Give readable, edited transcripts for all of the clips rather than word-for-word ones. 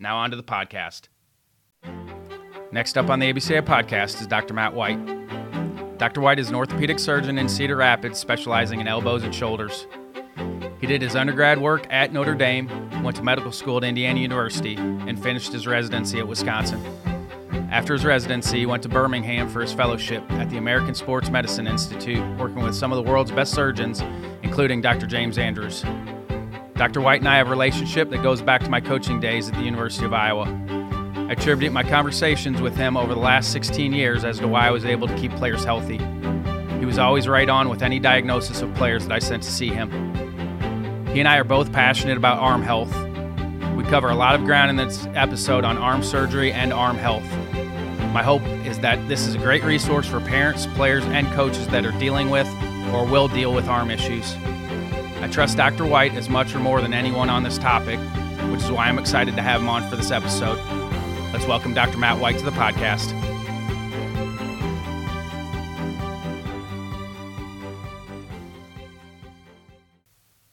Now on to the podcast. Next up on the ABCA podcast is Dr. Matt White. Dr. White is an orthopedic surgeon in Cedar Rapids, specializing in elbows and shoulders. He did his undergrad work at Notre Dame, went to medical school at Indiana University, and finished his residency at Wisconsin. After his residency, he went to Birmingham for his fellowship at the American Sports Medicine Institute, working with some of the world's best surgeons, including Dr. James Andrews. Dr. White and I have a relationship that goes back to my coaching days at the University of Iowa. I attribute my conversations with him over the last 16 years as to why I was able to keep players healthy. He was always right on with any diagnosis of players that I sent to see him. He and I are both passionate about arm health. We cover a lot of ground in this episode on arm surgery and arm health. My hope is that this is a great resource for parents, players, and coaches that are dealing with or will deal with arm issues. I trust Dr. White as much or more than anyone on this topic, which is why I'm excited to have him on for this episode. Let's welcome Dr. Matt White to the podcast.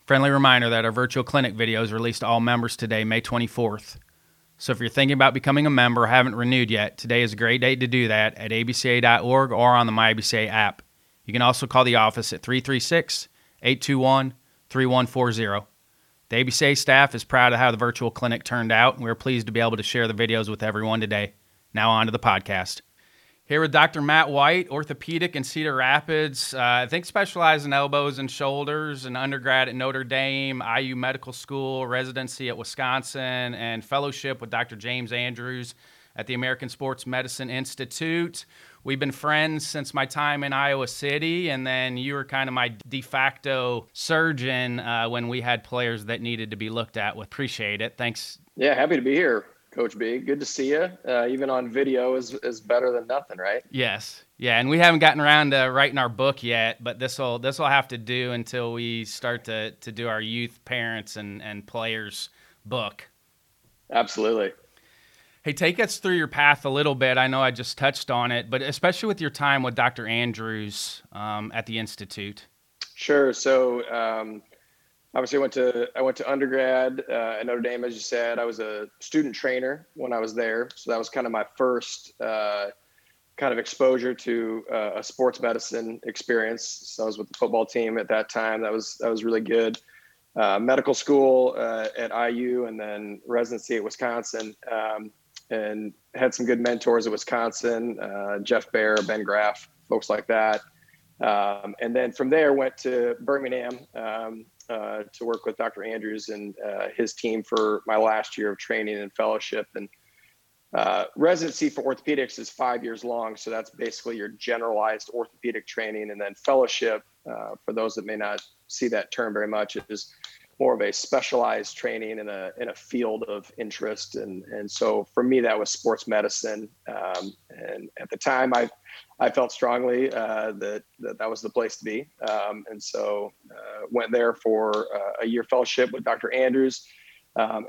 Friendly reminder that our virtual clinic video is released to all members today, May 24th. So if you're thinking about becoming a member or haven't renewed yet, today is a great date to do that at abca.org or on the MyABCA app. You can also call the office at 336-821-3140. The ABCA staff is proud of how the virtual clinic turned out, and we're pleased to be able to share the videos with everyone today. Now on to the podcast. Here with Dr. Matt White, orthopedic in Cedar Rapids, I think specialized in elbows and shoulders, an undergrad at Notre Dame, IU Medical School, residency at Wisconsin, and fellowship with Dr. James Andrews at the American Sports Medicine Institute. We've been friends since my time in Iowa City, and then you were kind of my de facto surgeon when we had players that needed to be looked at. Appreciate it. Thanks. Yeah, happy to be here, Coach B. Good to see you. Even on video is better than nothing, right? Yes. Yeah, and we haven't gotten around to writing our book yet, but this will have to do until we start to do our youth parents and players book. Absolutely. Hey, take us through your path a little bit. I know I just touched on it, but especially with your time with Dr. Andrews at the Institute. Sure. So obviously I went to undergrad at Notre Dame, as you said. I was a student trainer when I was there. So that was kind of my first kind of exposure to a sports medicine experience. So I was with the football team at that time. That was really good. Medical school at IU and then residency at Wisconsin. And had some good mentors at Wisconsin, Jeff Baer, Ben Graff, folks like that. And then from there, went to Birmingham to work with Dr. Andrews and his team for my last year of training and fellowship. And residency for orthopedics is 5 years long. So that's basically your generalized orthopedic training. And then fellowship, for those that may not see that term very much, is more of a specialized training in a field of interest. And so for me, that was sports medicine. And at the time I felt strongly that was the place to be. And so went there for a year fellowship with Dr. Andrews,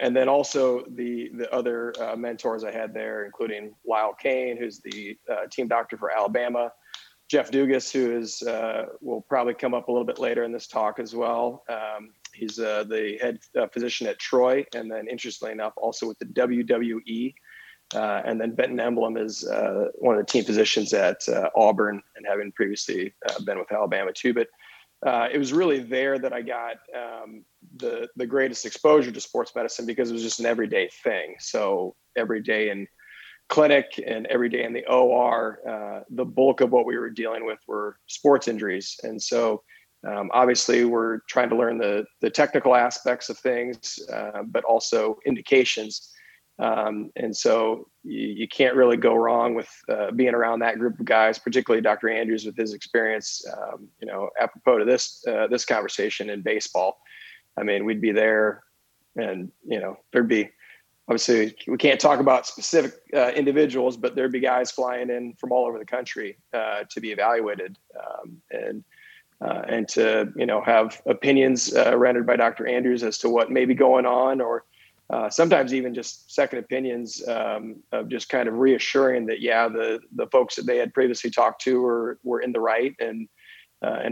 And then also the other mentors I had there, including Lyle Cain, who's the team doctor for Alabama, Jeff Dugas, who is will probably come up a little bit later in this talk as well. He's the head physician at Troy, and then interestingly enough, also with the WWE. And then Benton Emblem is one of the team physicians at Auburn, and having previously been with Alabama too. But it was really there that I got the greatest exposure to sports medicine, because it was just an everyday thing. So every day in clinic and every day in the OR, the bulk of what we were dealing with were sports injuries. And so obviously we're trying to learn the technical aspects of things, but also indications. And so you can't really go wrong with being around that group of guys, particularly Dr. Andrews with his experience, you know, apropos to this, this conversation in baseball. I mean, we'd be there and, you know, there'd be, obviously we can't talk about specific individuals, but there'd be guys flying in from all over the country to be evaluated and to, you know, have opinions rendered by Dr. Andrews as to what may be going on, or sometimes even just second opinions of just kind of reassuring that, yeah, the folks that they had previously talked to were in the right and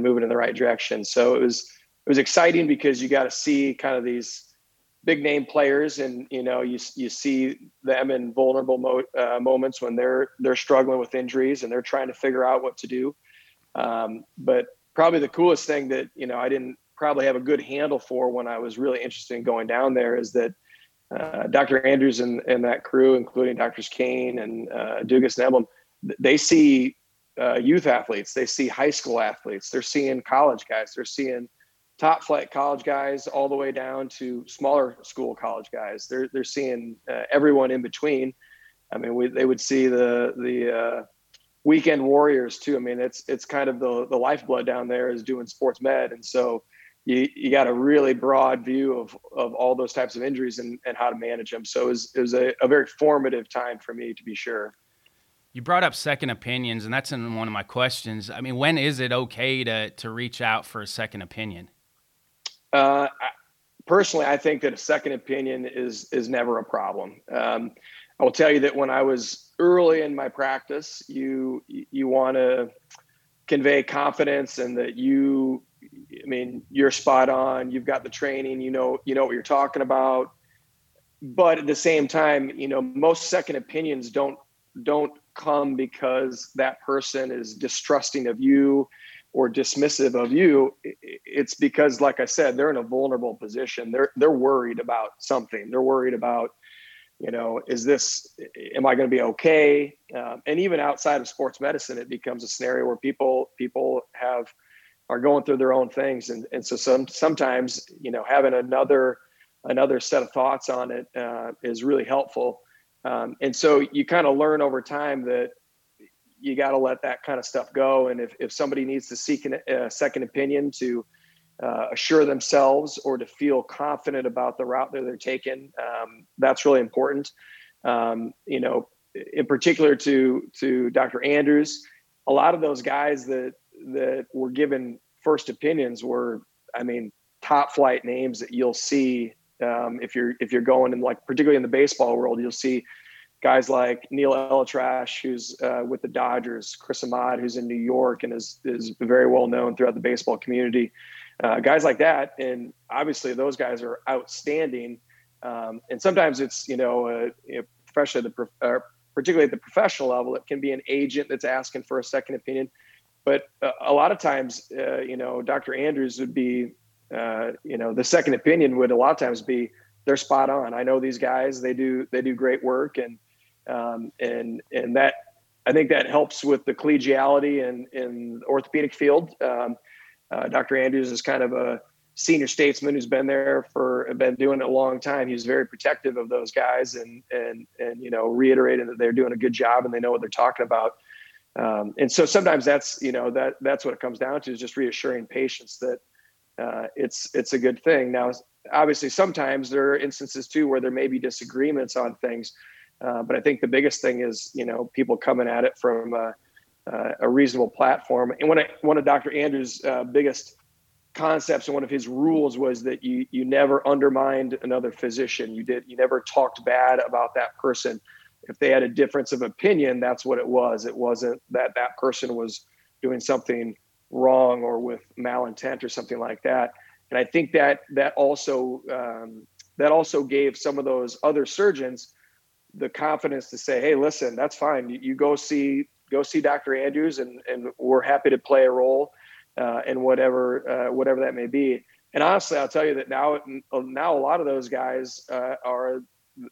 moving in the right direction. So it was exciting, because you got to see kind of these big name players, and, you know, you see them in vulnerable moments when they're struggling with injuries and they're trying to figure out what to do. But probably the coolest thing that, you know, I didn't probably have a good handle for when I was really interested in going down there is that Dr. Andrews and that crew, including Drs. Cain and Dugas and Emblem, they see youth athletes, they see high school athletes, they're seeing college guys, they're seeing top flight college guys all the way down to smaller school college guys. They're seeing everyone in between. I mean, they would see the weekend warriors too. I mean, it's kind of the lifeblood down there is doing sports med, and so you got a really broad view of all those types of injuries and how to manage them. So it was a very formative time for me, to be sure. You brought up second opinions, and that's in one of my questions. I mean, when is it okay to reach out for a second opinion? Personally, I think that a second opinion is never a problem. I will tell you that when I was early in my practice, you want to convey confidence and that you're spot on, you've got the training, you know what you're talking about. But at the same time, you know, most second opinions don't come because that person is distrusting of you or dismissive of you. It's because, like I said, they're in a vulnerable position. They're worried about something. They're worried about, you know, am I going to be okay? And even outside of sports medicine, it becomes a scenario where people are going through their own things. And so sometimes, you know, having another set of thoughts on it is really helpful. And so you kind of learn over time that you got to let that kind of stuff go. And if somebody needs to seek a second opinion to assure themselves or to feel confident about the route that they're taking, that's really important. You know, in particular to Dr. Andrews, a lot of those guys that were given first opinions were, I mean, top flight names that you'll see if you're going in, like, particularly in the baseball world, you'll see guys like Neal ElAttrache, who's with the Dodgers, Chris Ahmad, who's in New York and is very well known throughout the baseball community, guys like that. And obviously those guys are outstanding. And sometimes it's, you know particularly at the professional level, it can be an agent that's asking for a second opinion. But a lot of times, you know, Dr. Andrews would be, you know, the second opinion would a lot of times be, they're spot on. I know these guys, they do great work. And that, I think that helps with the collegiality in the orthopedic field. Dr. Andrews is kind of a senior statesman who's been doing it a long time. He's very protective of those guys and, you know, reiterating that they're doing a good job and they know what they're talking about. And so sometimes that's, you know, that's what it comes down to, is just reassuring patients that it's a good thing. Now, obviously, sometimes there are instances too where there may be disagreements on things, but I think the biggest thing is, you know, people coming at it from a reasonable platform. And one of Dr. Andrews' biggest concepts and one of his rules was that you never undermined another physician. You never talked bad about that person. If they had a difference of opinion, that's what it was. It wasn't that person was doing something wrong or with malintent or something like that. And I think that also gave some of those other surgeons the confidence to say, "Hey, listen, that's fine. You go see Dr. Andrews, and we're happy to play a role in whatever that may be." And honestly, I'll tell you that now a lot of those guys are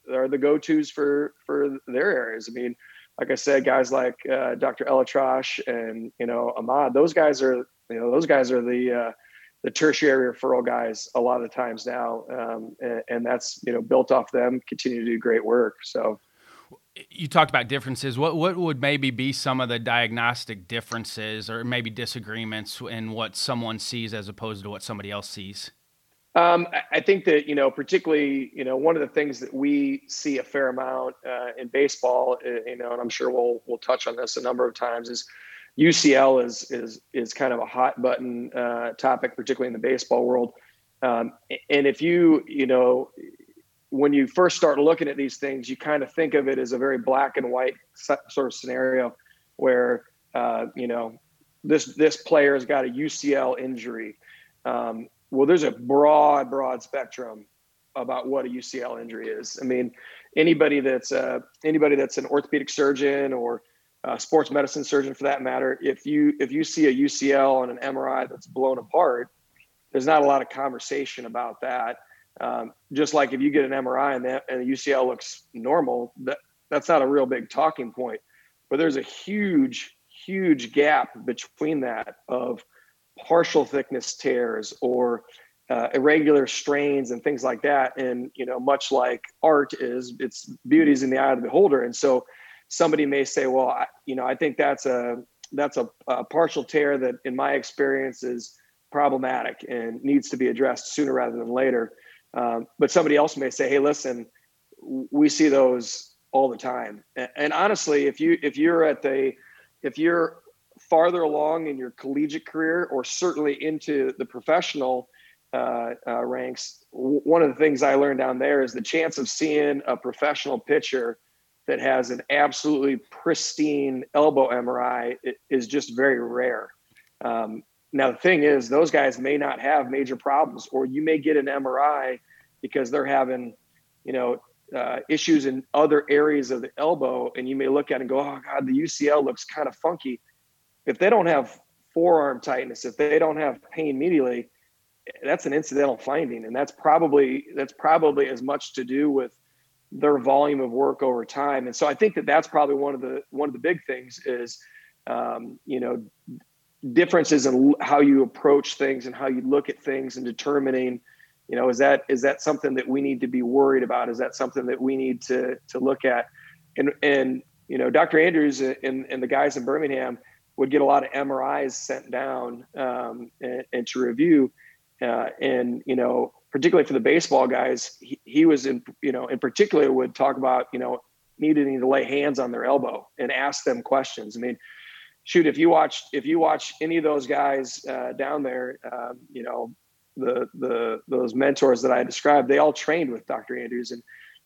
the go-tos for their areas. I mean, like I said, guys like Dr. ElAttrache and Ahmad. Those guys are the tertiary referral guys a lot of the times now, and that's built off them. Continue to do great work. So, you talked about differences. What would maybe be some of the diagnostic differences or maybe disagreements in what someone sees as opposed to what somebody else sees? I think that particularly one of the things that we see a fair amount in baseball, and I'm sure we'll touch on this a number of times, is UCL is kind of a hot button topic, particularly in the baseball world. And if when you first start looking at these things, you kind of think of it as a very black and white sort of scenario where, this player's got a UCL injury. Well, there's a broad spectrum about what a UCL injury is. I mean, anybody that's an orthopedic surgeon or a sports medicine surgeon for that matter, if you see a UCL on an MRI that's blown apart, there's not a lot of conversation about that. Just like if you get an MRI and the UCL looks normal, that's not a real big talking point. But there's a huge gap between that of partial thickness tears or irregular strains and things like that. And much like art is, its beauty's in the eye of the beholder. And so somebody may say, well, I think that's a partial tear that in my experience is problematic and needs to be addressed sooner rather than later. But somebody else may say, hey, listen, we see those all the time. And honestly, if you're farther along in your collegiate career or certainly into the professional ranks, one of the things I learned down there is the chance of seeing a professional pitcher that has an absolutely pristine elbow MRI is just very rare. Now, the thing is, those guys may not have major problems, or you may get an MRI because they're having, issues in other areas of the elbow, and you may look at it and go, oh, God, the UCL looks kind of funky. If they don't have forearm tightness, if they don't have pain medially, that's an incidental finding, and that's probably as much to do with their volume of work over time. And so I think that's probably one of the big things is, differences in how you approach things and how you look at things and determining, is that something that we need to be worried about? Is that something that we need to look at? And Dr. Andrews and the guys in Birmingham would get a lot of MRIs sent down and to review. And particularly for the baseball guys, he was in particular would talk about, needing to lay hands on their elbow and ask them questions. I mean, shoot, if you watch any of those guys down there, those mentors that I described, they all trained with Dr. Andrews. And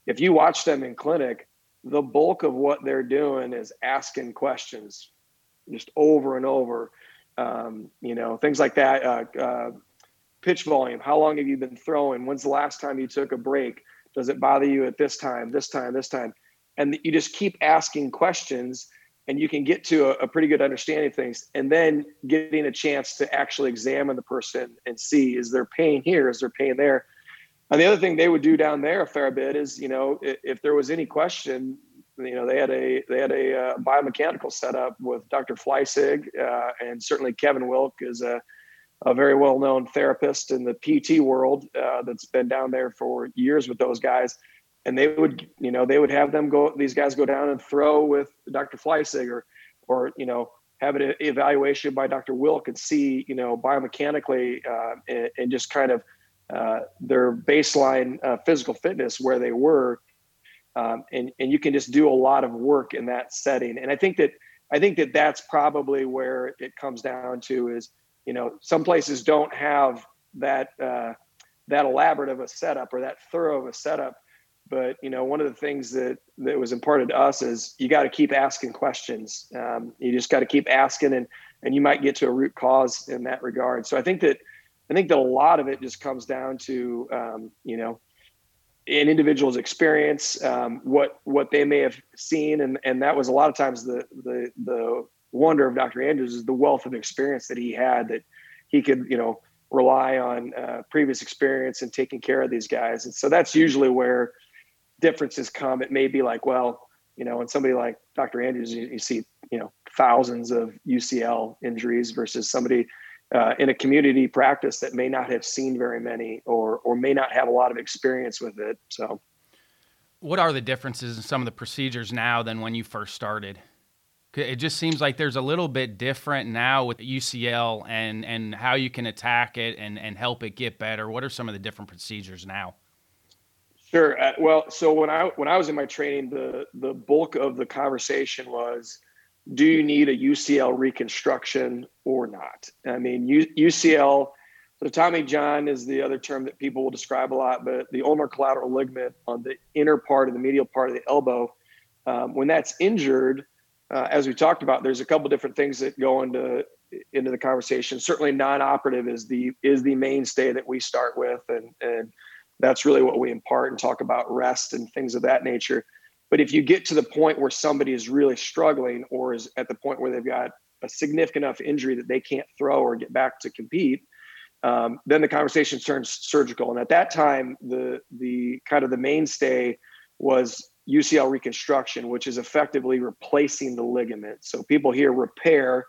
if you watch them in clinic, the bulk of what they're doing is asking questions just over and over, things like that. Pitch volume. How long have you been throwing? When's the last time you took a break? Does it bother you at this time? And you just keep asking questions, and you can get to a pretty good understanding of things. And then getting a chance to actually examine the person and see, is there pain here? Is there pain there? And the other thing they would do down there a fair bit is, if there was any question, they had a biomechanical setup with Dr. Fleisig, and certainly Kevin Wilk is a very well-known therapist in the PT world that's been down there for years with those guys. And they would have them go, these guys go down and throw with Dr. Fleisig or have an evaluation by Dr. Wilk and see, biomechanically and just kind of their baseline physical fitness where they were. And you can just do a lot of work in that setting. And I think that that's probably where it comes down to is, you know, some places don't have that that elaborate of a setup or that thorough of a setup. But, you know, one of the things that was imparted to us is you got to keep asking questions. You just got to keep asking, and you might get to a root cause in that regard. So I think that a lot of it just comes down to, you know, an individual's experience, what they may have seen. And that was a lot of times the wonder of Dr. Andrews is the wealth of experience that he had, that he could, you know, rely on previous experience in taking care of these guys. And so that's usually where differences come. It may be like, well, you know, in somebody like Dr. Andrews, you see, you know, thousands of UCL injuries versus somebody in a community practice that may not have seen very many or may not have a lot of experience with it. So what are the differences in some of the procedures now than when you first started? It just seems like there's a little bit different now with UCL and how you can attack it and help it get better. What are some of the different procedures now? Sure. Well, so when I was in my training, the bulk of the conversation was, do you need a UCL reconstruction or not? I mean, UCL, so Tommy John is the other term that people will describe a lot, but the ulnar collateral ligament on the inner part of the medial part of the elbow, when that's injured, as we talked about, there's a couple different things that go into the conversation. Certainly non-operative is the mainstay that we start with. And that's really what we impart and talk about, rest and things of that nature. But if you get to the point where somebody is really struggling or is at the point where they've got a significant enough injury that they can't throw or get back to compete, then the conversation turns surgical. And at that time, the kind of the mainstay was UCL reconstruction, which is effectively replacing the ligament. So people hear repair,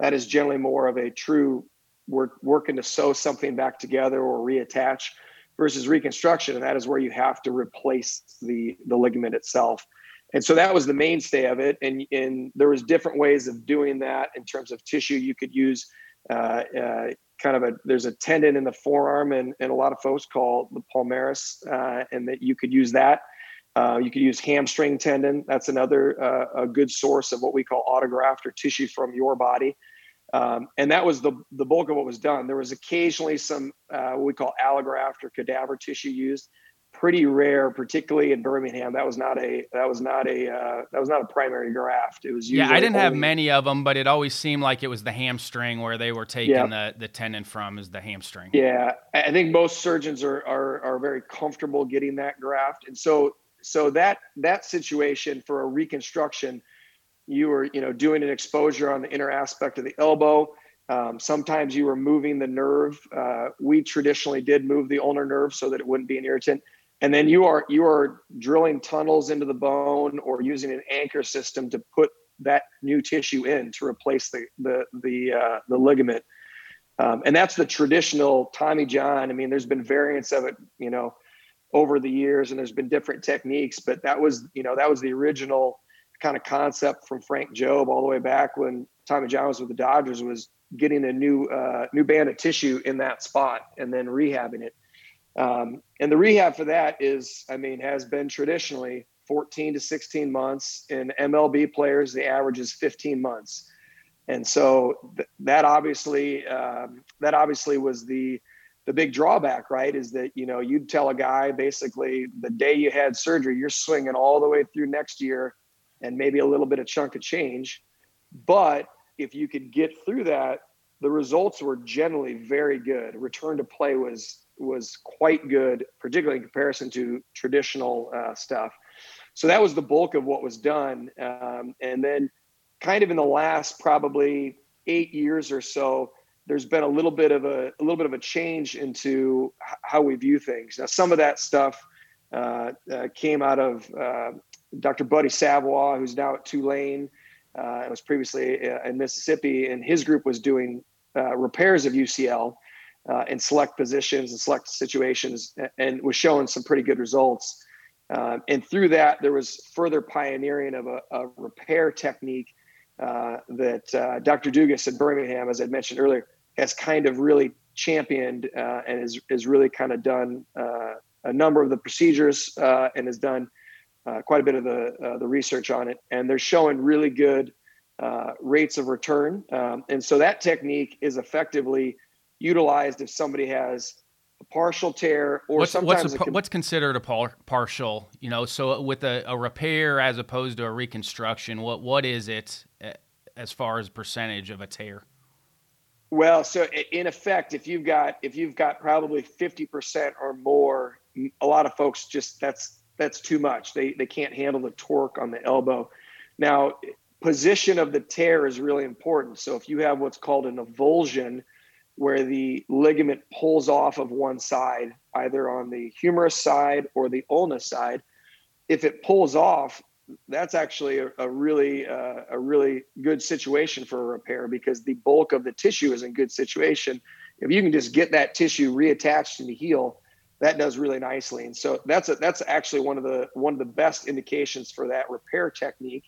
that is generally more of a true, we're working to sew something back together or reattach, versus reconstruction. And that is where you have to replace the ligament itself. And so that was the mainstay of it. And there was different ways of doing that in terms of tissue. You could use there's a tendon in the forearm and a lot of folks call the palmaris, and that you could use that. You could use hamstring tendon. That's another a good source of what we call autograft or tissue from your body. And that was the bulk of what was done. There was occasionally some what we call allograft or cadaver tissue used, pretty rare, particularly in Birmingham. That was not a primary graft. It was usually I didn't have many of them, but it always seemed like it was the hamstring where they were taking the tendon from, is the hamstring. Yeah, I think most surgeons are very comfortable getting that graft, and so that situation for a reconstruction. You were, you know, doing an exposure on the inner aspect of the elbow. Sometimes you were moving the nerve. We traditionally did move the ulnar nerve so that it wouldn't be an irritant. And then you are drilling tunnels into the bone or using an anchor system to put that new tissue in to replace the ligament. And that's the traditional Tommy John. I mean, there's been variants of it, you know, over the years, and there's been different techniques. But that was the original kind of concept from Frank Jobe all the way back when Tommy John was with the Dodgers, was getting a new band of tissue in that spot and then rehabbing it. And the rehab for that has been traditionally 14 to 16 months. In MLB players, the average is 15 months. And so that obviously was the big drawback, right? Is that, you know, you'd tell a guy basically the day you had surgery, you're swinging all the way through next year, and maybe a little bit of chunk of change. But if you could get through that, the results were generally very good. Return to play was quite good, particularly in comparison to traditional stuff. So that was the bulk of what was done. And then kind of in the last probably 8 years or so, there's been a little bit of a change into how we view things. Now, some of that stuff came out of Dr. Buddy Savoy, who's now at Tulane, and was previously in Mississippi, and his group was doing repairs of UCL in select positions and select situations, and was showing some pretty good results. And through that, there was further pioneering of a repair technique that Dr. Dugas in Birmingham, as I mentioned earlier, has kind of really championed and is really kind of done a number of the procedures and has done quite a bit of the research on it, and they're showing really good rates of return. And so that technique is effectively utilized if somebody has a partial tear or what's considered a partial, you know, so with a repair as opposed to a reconstruction, what is it as far as percentage of a tear? Well, so in effect, if you've got probably 50% or more, a lot of folks just that's too much. They can't handle the torque on the elbow. Now, position of the tear is really important. So if you have what's called an avulsion, where the ligament pulls off of one side, either on the humerus side or the ulna side, if it pulls off, that's actually a really good situation for a repair because the bulk of the tissue is in good situation. If you can just get that tissue reattached and heal, that does really nicely. And so that's actually one of the best indications for that repair technique.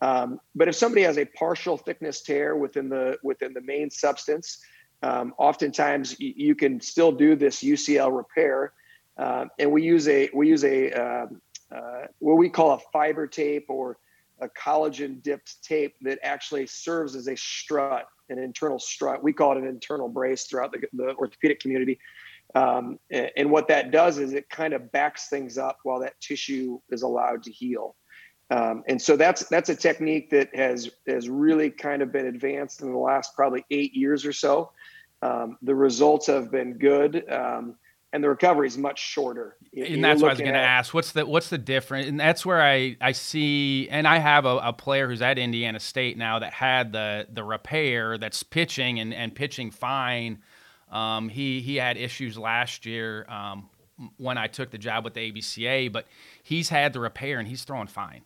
But if somebody has a partial thickness tear within the main substance, oftentimes you can still do this UCL repair. And we use what we call a fiber tape or a collagen dipped tape that actually serves as a strut, an internal strut. We call it an internal brace throughout the orthopedic community. And what that does is it kind of backs things up while that tissue is allowed to heal. And so that's a technique that has really kind of been advanced in the last probably 8 years or so. The results have been good. And the recovery is much shorter. And that's what I was going to ask. What's the difference? And that's where I see, and I have a player who's at Indiana State now that had the repair that's pitching and pitching fine. He had issues last year when I took the job with the ABCA, but he's had the repair and he's throwing fine.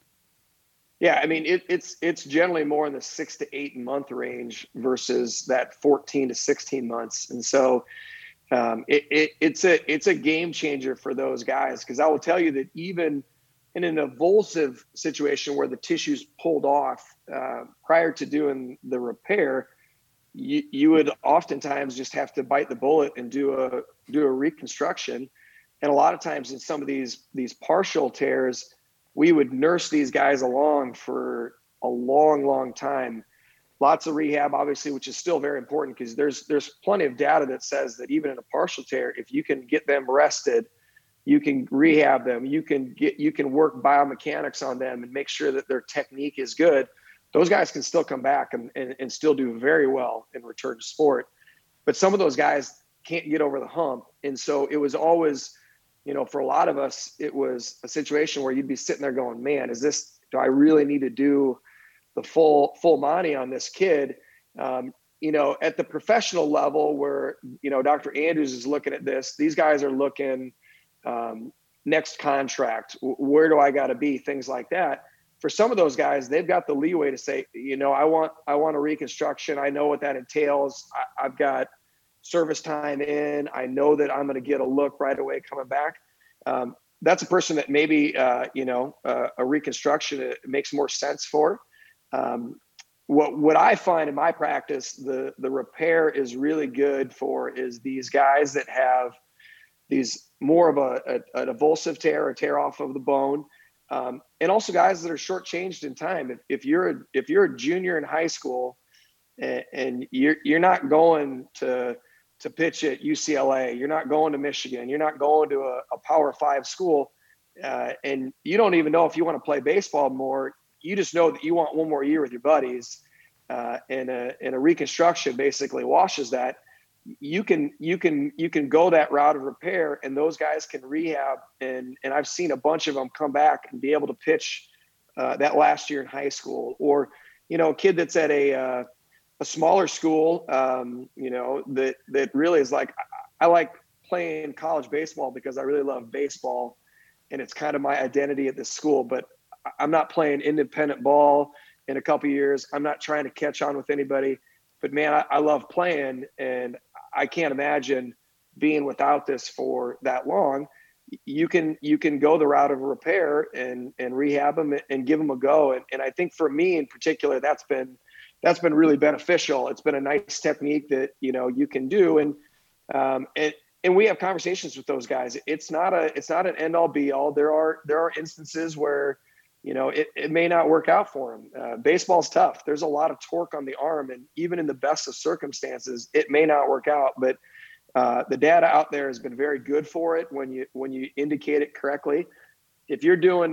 Yeah, I mean, it's generally more in the 6 to 8 month range versus that 14 to 16 months. And so it's a game changer for those guys, because I will tell you that even in an avulsive situation where the tissue's pulled off prior to doing the repair, you would oftentimes just have to bite the bullet and do a reconstruction. And a lot of times in some of these partial tears, we would nurse these guys along for a long, long time. Lots of rehab, obviously, which is still very important, because there's plenty of data that says that even in a partial tear, if you can get them rested, you can rehab them, you can work biomechanics on them and make sure that their technique is good. Those guys can still come back and still do very well in return to sport. But some of those guys can't get over the hump. And so it was always, you know, for a lot of us, it was a situation where you'd be sitting there going, man, do I really need to do the full Monty on this kid? You know, at the professional level where, you know, Dr. Andrews is looking at this, these guys are looking next contract, where do I got to be? Things like that. For some of those guys, they've got the leeway to say, you know, I want a reconstruction. I know what that entails. I've got service time in. I know that I'm going to get a look right away coming back. That's a person that maybe, a reconstruction it makes more sense for. What I find in my practice, the repair is really good for is these guys that have these more of an avulsive tear or tear off of the bone. And also guys that are shortchanged in time. If you're a junior in high school and you're not going to pitch at UCLA, you're not going to Michigan, you're not going to a Power 5 school, and you don't even know if you want to play baseball more. You just know that you want one more year with your buddies, and a reconstruction basically washes that. You can go that route of repair, and those guys can rehab. And I've seen a bunch of them come back and be able to pitch that last year in high school, or, you know, a kid that's at a smaller school, that really is like, I like playing college baseball because I really love baseball and it's kind of my identity at this school, but I'm not playing independent ball in a couple of years. I'm not trying to catch on with anybody, but man, I love playing, and I can't imagine being without this for that long. You can go the route of repair and rehab them and give them a go. And I think for me in particular, that's been really beneficial. It's been a nice technique that, you know, you can do. And we have conversations with those guys. It's not an end all be all. There are instances where you know, it may not work out for him. Baseball's tough. There's a lot of torque on the arm, and even in the best of circumstances, it may not work out, but the data out there has been very good for it when you indicate it correctly. If you do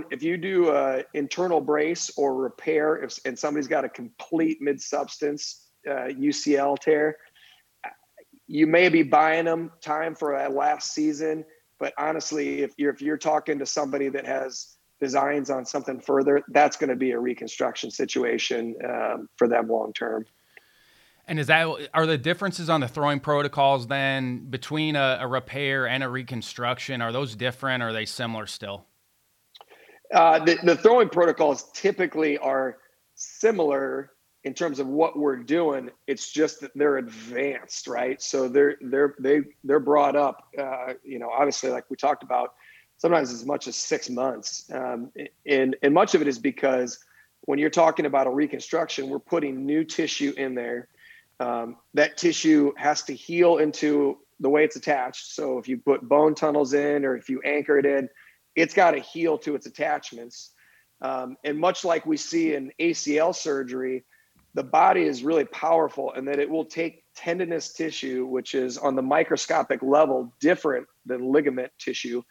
a internal brace or repair, and somebody's got a complete mid-substance UCL tear, you may be buying them time for a last season. But honestly, if you're talking to somebody that has designs on something further, that's going to be a reconstruction situation for them long term. And are the differences on the throwing protocols then between a repair and a reconstruction, are those different? Or are they similar still? The throwing protocols typically are similar in terms of what we're doing. It's just that they're advanced, right? So they're brought up, obviously, like we talked about, sometimes as much as 6 months. And much of it is because when you're talking about a reconstruction, we're putting new tissue in there. That tissue has to heal into the way it's attached. So if you put bone tunnels in, or if you anchor it in, it's got to heal to its attachments. And much like we see in ACL surgery, the body is really powerful in that it will take tendinous tissue, which is on the microscopic level different than ligament tissue,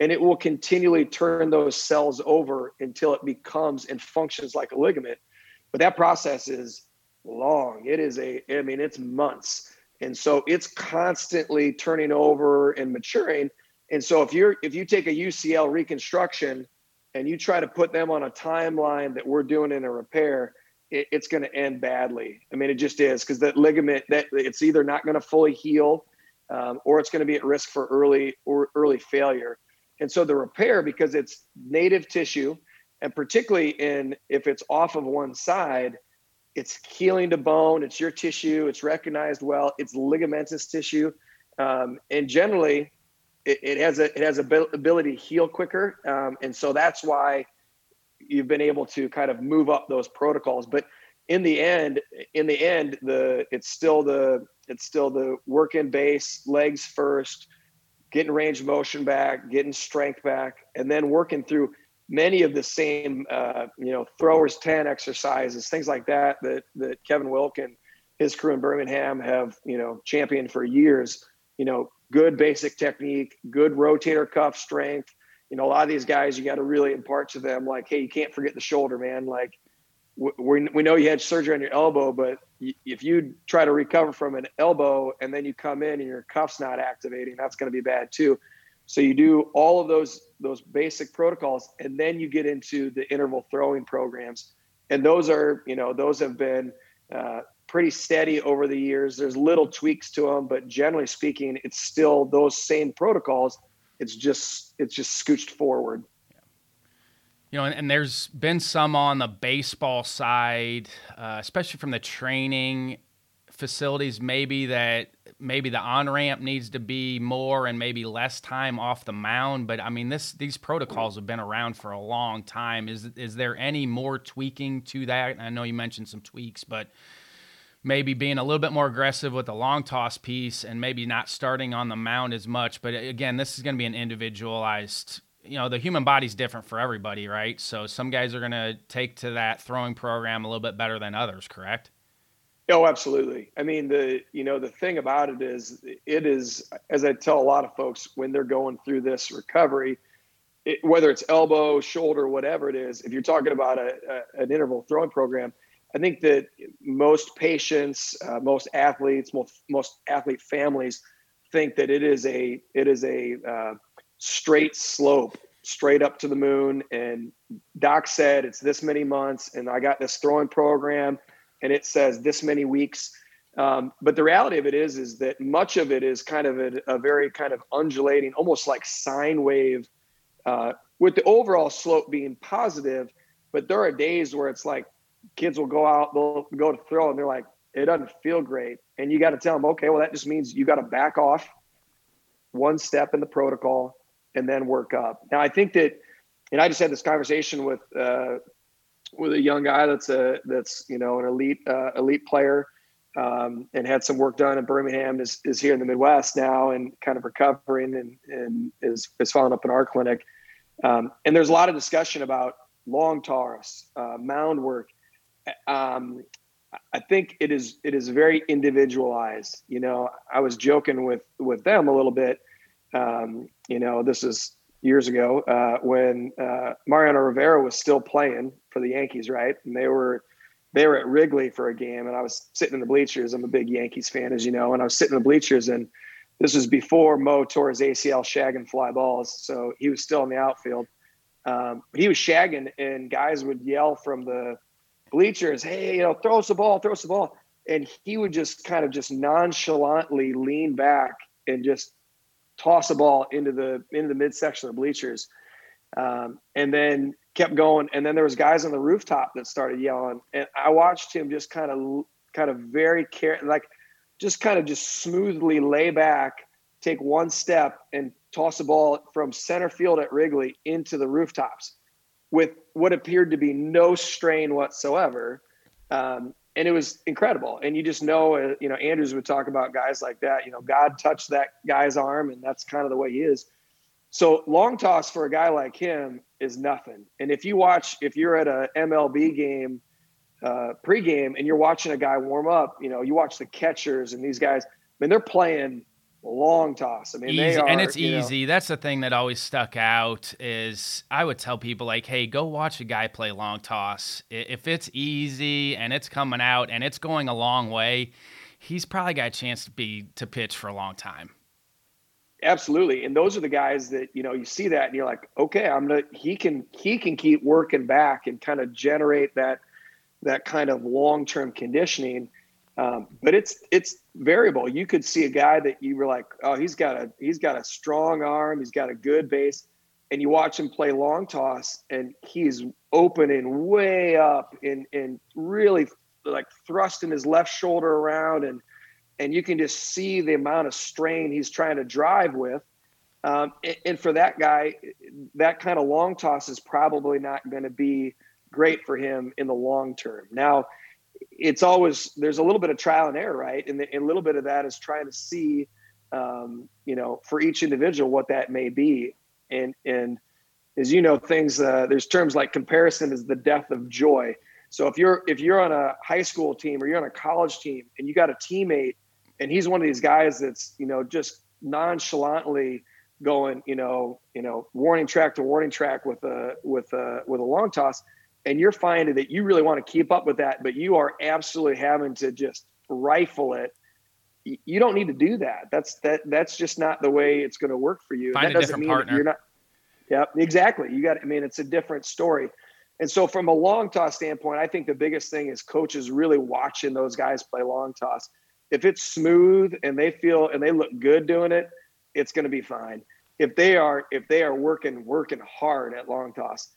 and it will continually turn those cells over until it becomes and functions like a ligament. But that process is long. It's months. And so it's constantly turning over and maturing. And so if you take a UCL reconstruction and you try to put them on a timeline that we're doing in a repair, it's going to end badly. I mean, it just is, because that ligament, that it's either not going to fully heal or it's going to be at risk for early failure. And so the repair, because it's native tissue, and particularly if it's off of one side, it's healing to bone, it's your tissue, it's recognized well, it's ligamentous tissue. And generally it has a ability to heal quicker. And so that's why you've been able to kind of move up those protocols. But in the end, it's still the work in base, legs first, getting range of motion back, getting strength back, and then working through many of the same, throwers 10 exercises, things like that Kevin Wilk and his crew in Birmingham have, championed for years. Good basic technique, good rotator cuff strength. A lot of these guys, you got to really impart to them, like, hey, you can't forget the shoulder, man. Like, we know you had surgery on your elbow, but if you try to recover from an elbow and then you come in and your cuff's not activating, that's going to be bad too. So you do all of those basic protocols, and then you get into the interval throwing programs. And those are, those have been pretty steady over the years. There's little tweaks to them, but generally speaking, it's still those same protocols. It's just scooched forward. Yeah. And there's been some on the baseball side, especially from the training facilities, maybe the on-ramp needs to be more and maybe less time off the mound. But I mean, these protocols have been around for a long time. Is there any more tweaking to that? I know you mentioned some tweaks, but maybe being a little bit more aggressive with the long toss piece and maybe not starting on the mound as much. But again, this is going to be an individualized, the human body's different for everybody, right? So some guys are going to take to that throwing program a little bit better than others, correct? Oh, absolutely. I mean, the thing about it is, as I tell a lot of folks, when they're going through this recovery, whether it's elbow, shoulder, whatever it is, if you're talking about an interval throwing program, I think that most patients, most athletes, most athlete families think that it is a straight slope, straight up to the moon. And doc said, it's this many months and I got this throwing program, and it says this many weeks. But the reality of it is that much of it is kind of a very kind of undulating, almost like sine wave, with the overall slope being positive. But there are days where it's like kids will go out, they'll go to throw, and they're like, it doesn't feel great. And you got to tell them, okay, well, that just means you got to back off one step in the protocol and then work up. Now, I think that, and I just had this conversation with a young guy that's an elite player, and had some work done in Birmingham, is here in the Midwest now and kind of recovering and is following up in our clinic. And there's a lot of discussion about long toss, mound work. I think it is very individualized. You know, I was joking with them a little bit. You know, this is years ago when Mariano Rivera was still playing for the Yankees, right? And they were at Wrigley for a game, and I was sitting in the bleachers. I'm a big Yankees fan, as you know, and I was sitting in the bleachers, and this was before Mo tore his ACL shagging fly balls, so he was still in the outfield. He was shagging, and guys would yell from the bleachers, hey, you know, throw us the ball, throw us the ball. And he would just kind of just nonchalantly lean back and just toss the ball into the midsection of the bleachers. And then kept going. And then there was guys on the rooftop that started yelling. And I watched him just kind of very carefully, like just smoothly lay back, take one step and toss the ball from center field at Wrigley into the rooftops with what appeared to be no strain whatsoever. And it was incredible. And you just know, you know, Andrews would talk about guys like that, you know, God touched that guy's arm, and that's kind of the way he is. So long toss for a guy like him is nothing. And if you're at a MLB game, pregame, and you're watching a guy warm up, you know, you watch the catchers and these guys, I mean, they're playing long toss. I mean, easy. They are, and it's easy. Know. That's the thing that always stuck out is I would tell people like, hey, go watch a guy play long toss. If it's easy and it's coming out and it's going a long way, he's probably got a chance to pitch for a long time. Absolutely. And those are the guys that, you know, you see that and you're like, okay, he can keep working back and kind of generate that kind of long-term conditioning. But it's variable. You could see a guy that you were like, oh, he's got a strong arm. He's got a good base. And you watch him play long toss and he's opening way up and really like thrusting his left shoulder around. And you can just see the amount of strain he's trying to drive with. And for that guy, that kind of long toss is probably not going to be great for him in the long term. Now, it's always, there's a little bit of trial and error, right? And a little bit of that is trying to see, you know, for each individual, what that may be. And as you know, things, there's terms like comparison is the death of joy. So if you're on a high school team or you're on a college team and you got a teammate and he's one of these guys that's, you know, just nonchalantly going, you know, warning track to warning track with a long toss. And you're finding that you really want to keep up with that, but you are absolutely having to just rifle it. You don't need to do that. That's just not the way it's going to work for you. Find a different partner. You're not. Yeah, exactly. You got. I mean, it's a different story. And so, from a long toss standpoint, I think the biggest thing is coaches really watching those guys play long toss. If it's smooth and they feel and they look good doing it, it's going to be fine. If they are working hard at long toss,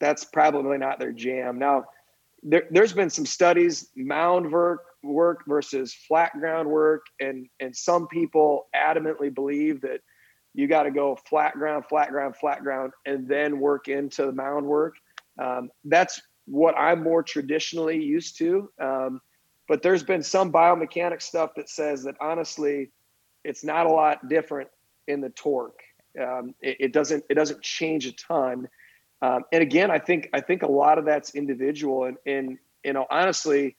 that's probably not their jam. Now, there's been some studies, mound work versus flat ground work, and some people adamantly believe that you got to go flat ground, and then work into the mound work. That's what I'm more traditionally used to. But there's been some biomechanics stuff that says that, honestly, it's not a lot different in the torque. It doesn't change a ton. And again, I think a lot of that's individual. And, you know, honestly,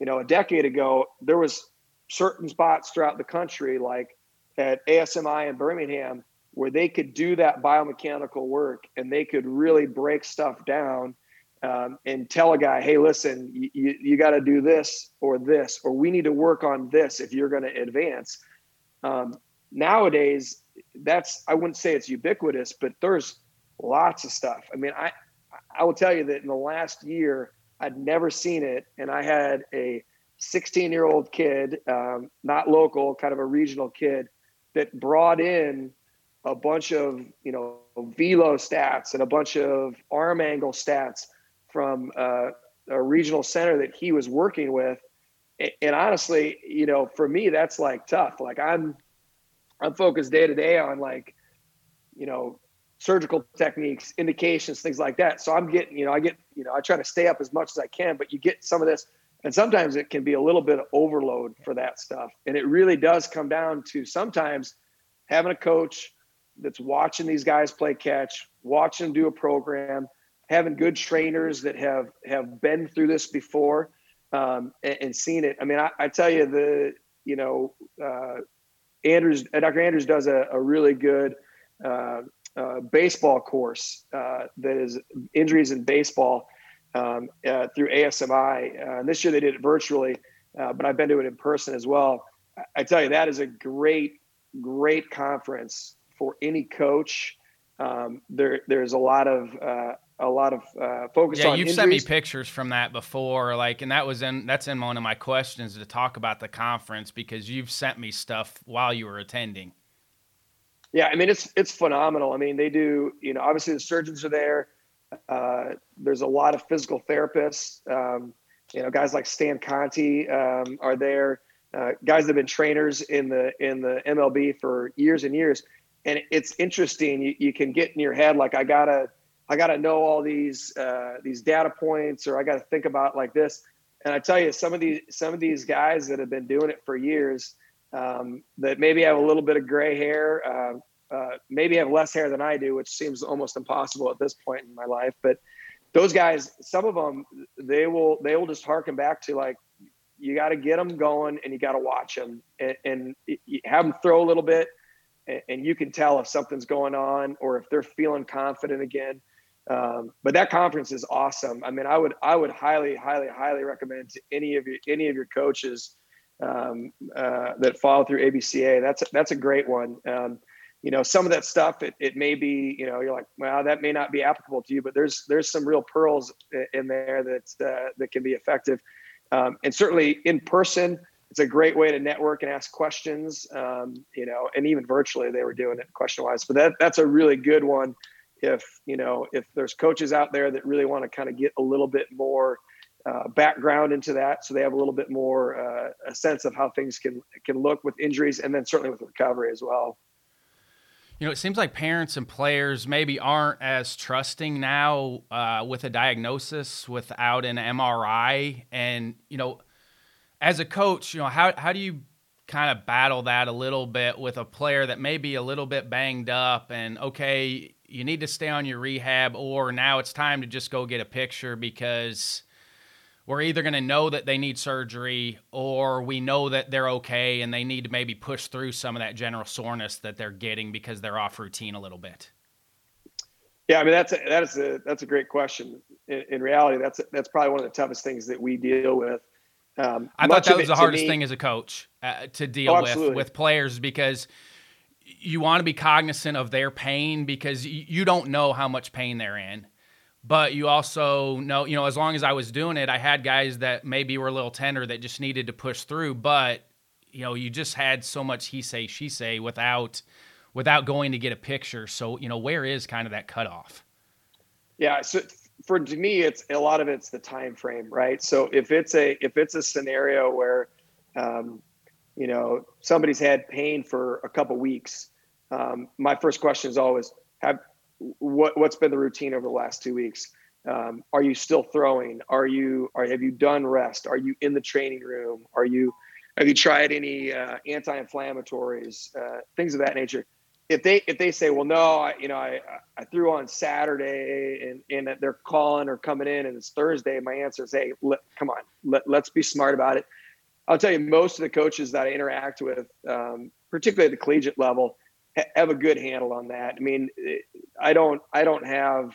you know, a decade ago, there was certain spots throughout the country, like at ASMI in Birmingham, where they could do that biomechanical work and they could really break stuff down, and tell a guy, hey, listen, you got to do this, or we need to work on this if you're going to advance. Nowadays, I wouldn't say it's ubiquitous, but there's lots of stuff. I mean, I will tell you that in the last year, I'd never seen it. And I had a 16-year-old kid, not local, kind of a regional kid, that brought in a bunch of, you know, velo stats and a bunch of arm angle stats from a regional center that he was working with. And honestly, you know, for me, that's like tough. Like I'm focused day to day on, like, you know, surgical techniques, indications, things like that. So I'm getting, you know, I try to stay up as much as I can, but you get some of this, and sometimes it can be a little bit of overload for that stuff. And it really does come down to sometimes having a coach that's watching these guys play catch, watching them do a program, having good trainers that have been through this before and seen it. I mean, I tell you, Dr. Andrews does a really good baseball course that is injuries in baseball through ASMI. And this year they did it virtually, but I've been to it in person as well. I tell you, that is a great conference for any coach. There's a lot of focus on injuries. Yeah, you've sent me pictures from that before, and that's in one of my questions to talk about the conference, because you've sent me stuff while you were attending. Yeah, I mean, it's phenomenal. I mean, they do, obviously the surgeons are there. There's a lot of physical therapists. Guys like Stan Conti are there. Guys that have been trainers in the MLB for years and years. And it's interesting. You can get in your head, like, I gotta know all these data points, or I gotta think about like this. And I tell you, some of these guys that have been doing it for years, that maybe have a little bit of gray hair, maybe have less hair than I do, which seems almost impossible at this point in my life. But those guys, some of them, they will just harken back to, like, you got to get them going and you got to watch them and have them throw a little bit. And you can tell if something's going on or if they're feeling confident again. But that conference is awesome. I mean, I would highly recommend to any of your coaches that follow through ABCA. That's a great one. Some of that stuff, it may be, you're like, well, that may not be applicable to you, but there's some real pearls in there that can be effective. And certainly in person, it's a great way to network and ask questions, and even virtually they were doing it question-wise. But that's a really good one if there's coaches out there that really want to kind of get a little bit more background into that, so they have a little bit more a sense of how things can look with injuries, and then certainly with recovery as well. It seems like parents and players maybe aren't as trusting now with a diagnosis without an MRI. And, as a coach, how do you kind of battle that a little bit with a player that may be a little bit banged up and, okay, you need to stay on your rehab, or now it's time to just go get a picture because we're either going to know that they need surgery or we know that they're okay and they need to maybe push through some of that general soreness that they're getting because they're off routine a little bit? Yeah, I mean, that's a great question. In reality, that's probably one of the toughest things that we deal with. I thought that was the hardest thing as a coach to deal with players, because you want to be cognizant of their pain, because you don't know how much pain they're in. But you also know, as long as I was doing it, I had guys that maybe were a little tender that just needed to push through. But, you just had so much he say, she say without going to get a picture. So, where is kind of that cutoff? Yeah, so to me, it's a lot of it's the time frame, right? So if it's a scenario where, somebody's had pain for a couple weeks, my first question is always, what's been the routine over the last 2 weeks? Are you still throwing? Have you done rest? Are you in the training room? Have you tried any anti-inflammatories, things of that nature? If they say, well, no, I threw on Saturday and they're calling or coming in and it's Thursday, my answer is, hey, come on, let's be smart about it. I'll tell you, most of the coaches that I interact with, particularly at the collegiate level, have a good handle on that. I mean, I don't have,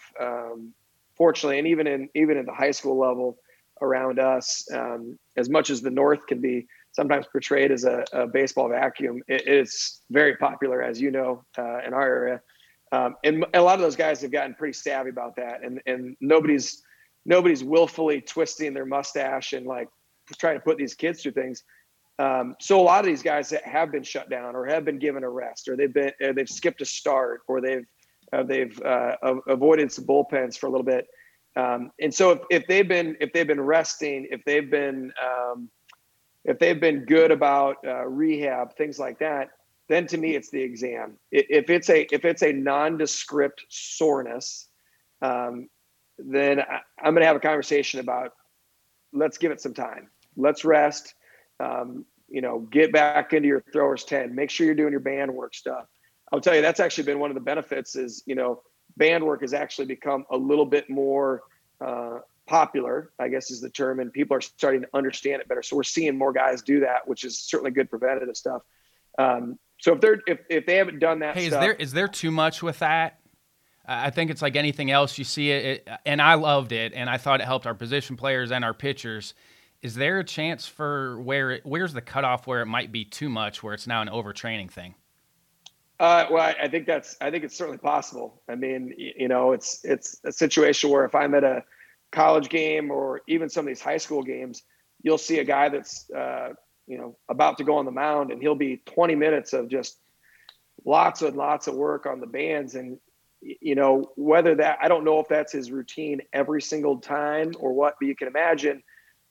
fortunately, and even in the high school level around us, as much as the North can be sometimes portrayed as a baseball vacuum, it's very popular, as in our area. And a lot of those guys have gotten pretty savvy about that. And nobody's willfully twisting their mustache and like trying to put these kids through things. So a lot of these guys that have been shut down or have been given a rest, or they've skipped a start, or they've avoided some bullpens for a little bit. And so if they've been resting, if they've been good about rehab, things like that, then to me it's the exam. If it's a nondescript soreness, then I'm going to have a conversation about, let's give it some time, let's rest, get back into your thrower's 10, make sure you're doing your band work stuff. I'll tell you, that's actually been one of the benefits is, band work has actually become a little bit more popular, I guess is the term, and people are starting to understand it better. So we're seeing more guys do that, which is certainly good preventative stuff. So if they haven't done that, hey, stuff, is there too much with that? I think it's like anything else. You see it, and I loved it, and I thought it helped our position players and our pitchers. Is there a chance for where's the cutoff where it might be too much, where it's now an overtraining thing? Well, I think it's certainly possible. I mean, you know, it's a situation where if I'm at a college game or even some of these high school games, you'll see a guy that's, you know, about to go on the mound, and he'll be 20 minutes of just lots and lots of work on the bands. And, you know, whether that, I don't know if that's his routine every single time or what, but you can imagine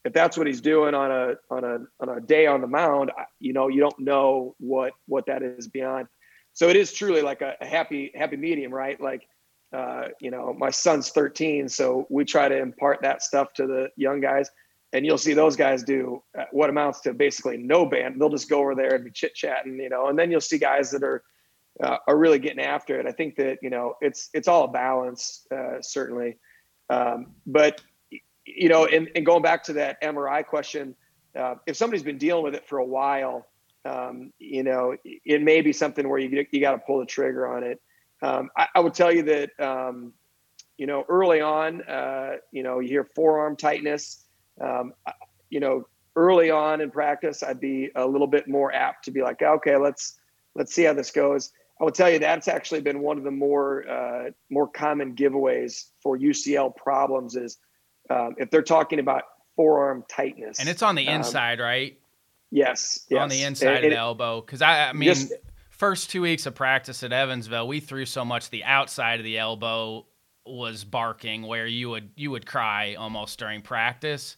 if that's what he's doing on a day on the mound, you know, you don't know what that is beyond. So it is truly like a happy medium, right? Like, you know, my son's 13, so we try to impart that stuff to the young guys, and you'll see those guys do what amounts to basically no band. They'll just go over there and be chit-chatting, you know, and then you'll see guys that are really getting after it. I think that, you know, it's all a balance, certainly. But, you know, and going back to that MRI question, if somebody's been dealing with it for a while, you know, it may be something where you got to pull the trigger on it. I would tell you that, you know, early on, you know, you hear forearm tightness, you know, early on in practice, I'd be a little bit more apt to be like, okay, let's see how this goes. I would tell you that's actually been one of the more common giveaways for UCL problems is, if they're talking about forearm tightness, and it's on the inside, right? Yes. On the inside of the elbow. Because I mean, just, first 2 weeks of practice at Evansville, we threw so much the outside of the elbow was barking, where you would cry almost during practice.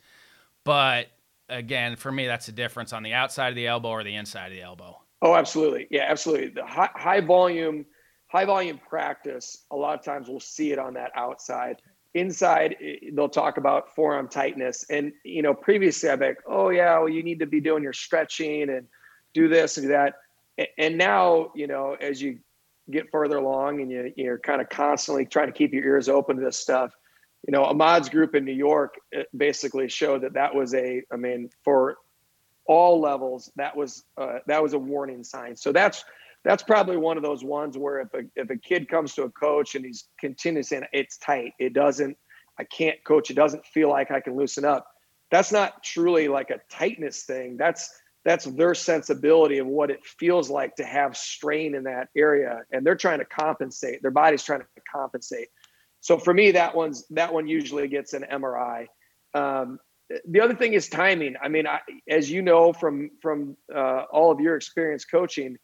But again, for me, that's the difference on the outside of the elbow or the inside of the elbow. Oh, absolutely. Yeah, absolutely. The high volume practice, a lot of times we'll see it on that outside. Inside, they'll talk about forearm tightness. And, you know, previously I'd be like, oh, yeah, well, you need to be doing your stretching and do this and do that. And now, you know, as you get further along and you're kind of constantly trying to keep your ears open to this stuff, you know, Ahmad's group in New York basically showed that was for all levels, that was a warning sign. So that's probably one of those ones where if a kid comes to a coach and he's continuously saying it's tight, I can't coach, it doesn't feel like I can loosen up. That's not truly like a tightness thing. That's their sensibility of what it feels like to have strain in that area. And they're trying to compensate, their body's trying to compensate. So for me, that one usually gets an MRI. The other thing is timing. I mean, as you know, from all of your experience coaching,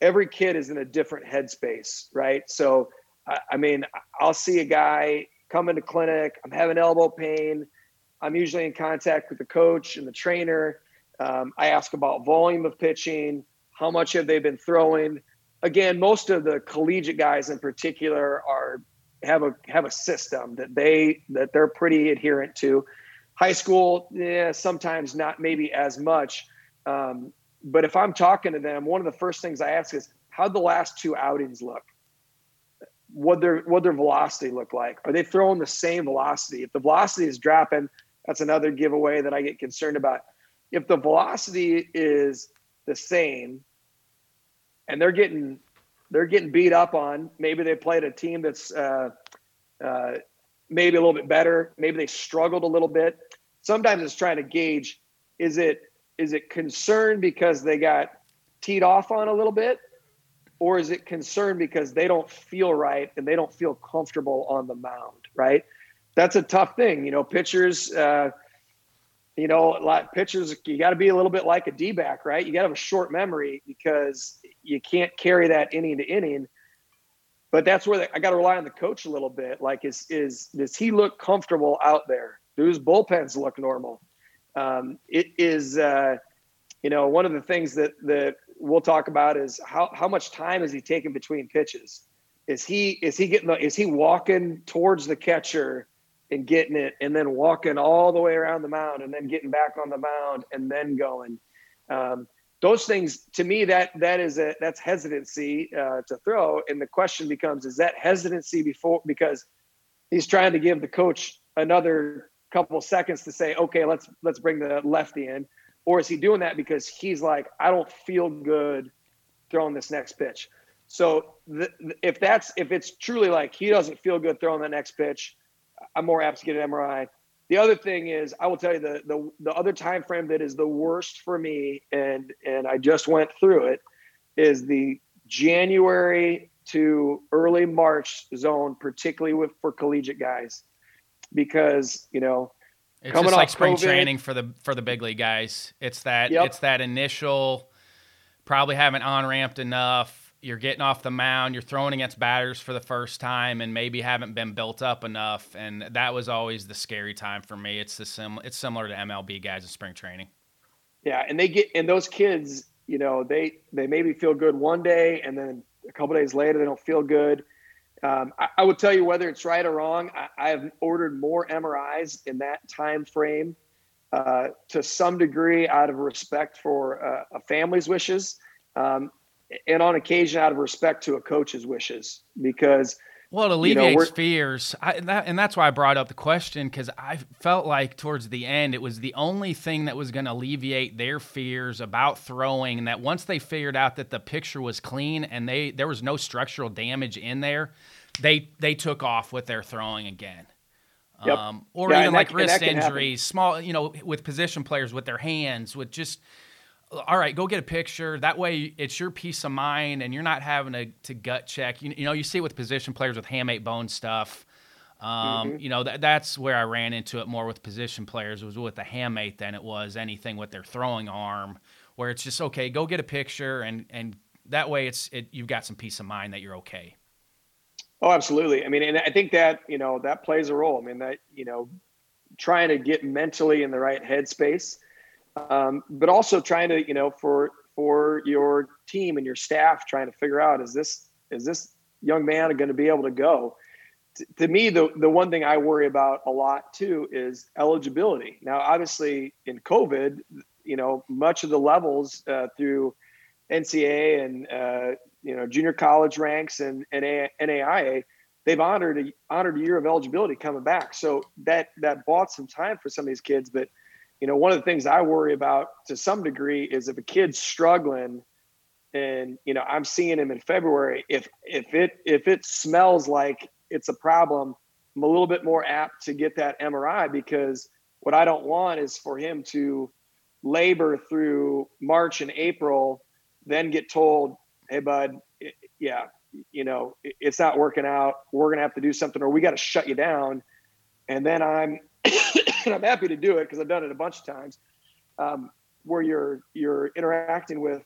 every kid is in a different headspace, right? So, I mean, I'll see a guy come into clinic. I'm having elbow pain. I'm usually in contact with the coach and the trainer. I ask about volume of pitching. How much have they been throwing? Again, most of the collegiate guys in particular have a system that they're pretty adherent to. High school, yeah, sometimes not maybe as much. But if I'm talking to them, one of the first things I ask is, how'd the last two outings look? What'd their velocity look like? Are they throwing the same velocity? If the velocity is dropping, that's another giveaway that I get concerned about. If the velocity is the same and they're getting beat up on, maybe they played a team that's maybe a little bit better, maybe they struggled a little bit. Sometimes it's trying to gauge, is it concern because they got teed off on a little bit, or is it concern because they don't feel right and they don't feel comfortable on the mound, right? That's a tough thing. You know, pitchers, you got to be a little bit like a D-back, right? You got to have a short memory because you can't carry that inning to inning. But that's where I got to rely on the coach a little bit. Like, does he look comfortable out there? Do his bullpens look normal? It is, you know, one of the things that we'll talk about is how much time is he taking between pitches? Is he walking towards the catcher and getting it, and then walking all the way around the mound, and then getting back on the mound, and then going? those things, to me, that's hesitancy to throw. And the question becomes, is that hesitancy before, because he's trying to give the coach another couple seconds to say, okay, let's bring the lefty in, or is he doing that because he's like, I don't feel good throwing this next pitch? So if it's truly like he doesn't feel good throwing the next pitch, I'm more apt to get an MRI. The other thing is, I will tell you the other time frame that is the worst for me, and I just went through it, is the January to early March zone, particularly for collegiate guys, because it's coming just off like spring COVID, training for the big league guys. It's that It's that initial, probably haven't on-ramped enough. You're getting off the mound, you're throwing against batters for the first time, and maybe haven't been built up enough. And that was always the scary time for me. It's similar to MLB guys in spring training. Yeah. And those kids, they maybe feel good one day, and then a couple days later, they don't feel good. I would tell you, whether it's right or wrong, I have ordered more MRIs in that time frame to some degree out of respect for a family's wishes. And on occasion out of respect to a coach's wishes, because it alleviates fears. And that's why I brought up the question, because I felt like towards the end, it was the only thing that was going to alleviate their fears about throwing. And that once they figured out that the picture was clean and there was no structural damage in there, they took off with their throwing again. Yep. Even like wrist injuries, small, with position players, with their hands, with just, all right, go get a picture. That way it's your peace of mind and you're not having to gut check. You see it with position players with hamate bone stuff. That's where I ran into it more with position players, was with the hamate than it was anything with their throwing arm, where it's just, okay, go get a picture. And that way you've got some peace of mind that you're okay. Oh, absolutely. I mean, and I think that, that plays a role. I mean, that, trying to get mentally in the right headspace, but also trying to, for your team and your staff, trying to figure out, is this young man going to be able to go? To me, the one thing I worry about a lot too is eligibility. Now, obviously in COVID, much of the levels through NCAA and, junior college ranks and NAIA, they've honored a year of eligibility coming back. So that bought some time for some of these kids, but one of the things I worry about to some degree is if a kid's struggling and, I'm seeing him in February, if it smells like it's a problem, I'm a little bit more apt to get that MRI, because what I don't want is for him to labor through March and April, then get told, hey bud, it's not working out. We're going to have to do something, or we got to shut you down. And then I'm happy to do it, because I've done it a bunch of times, where you're interacting with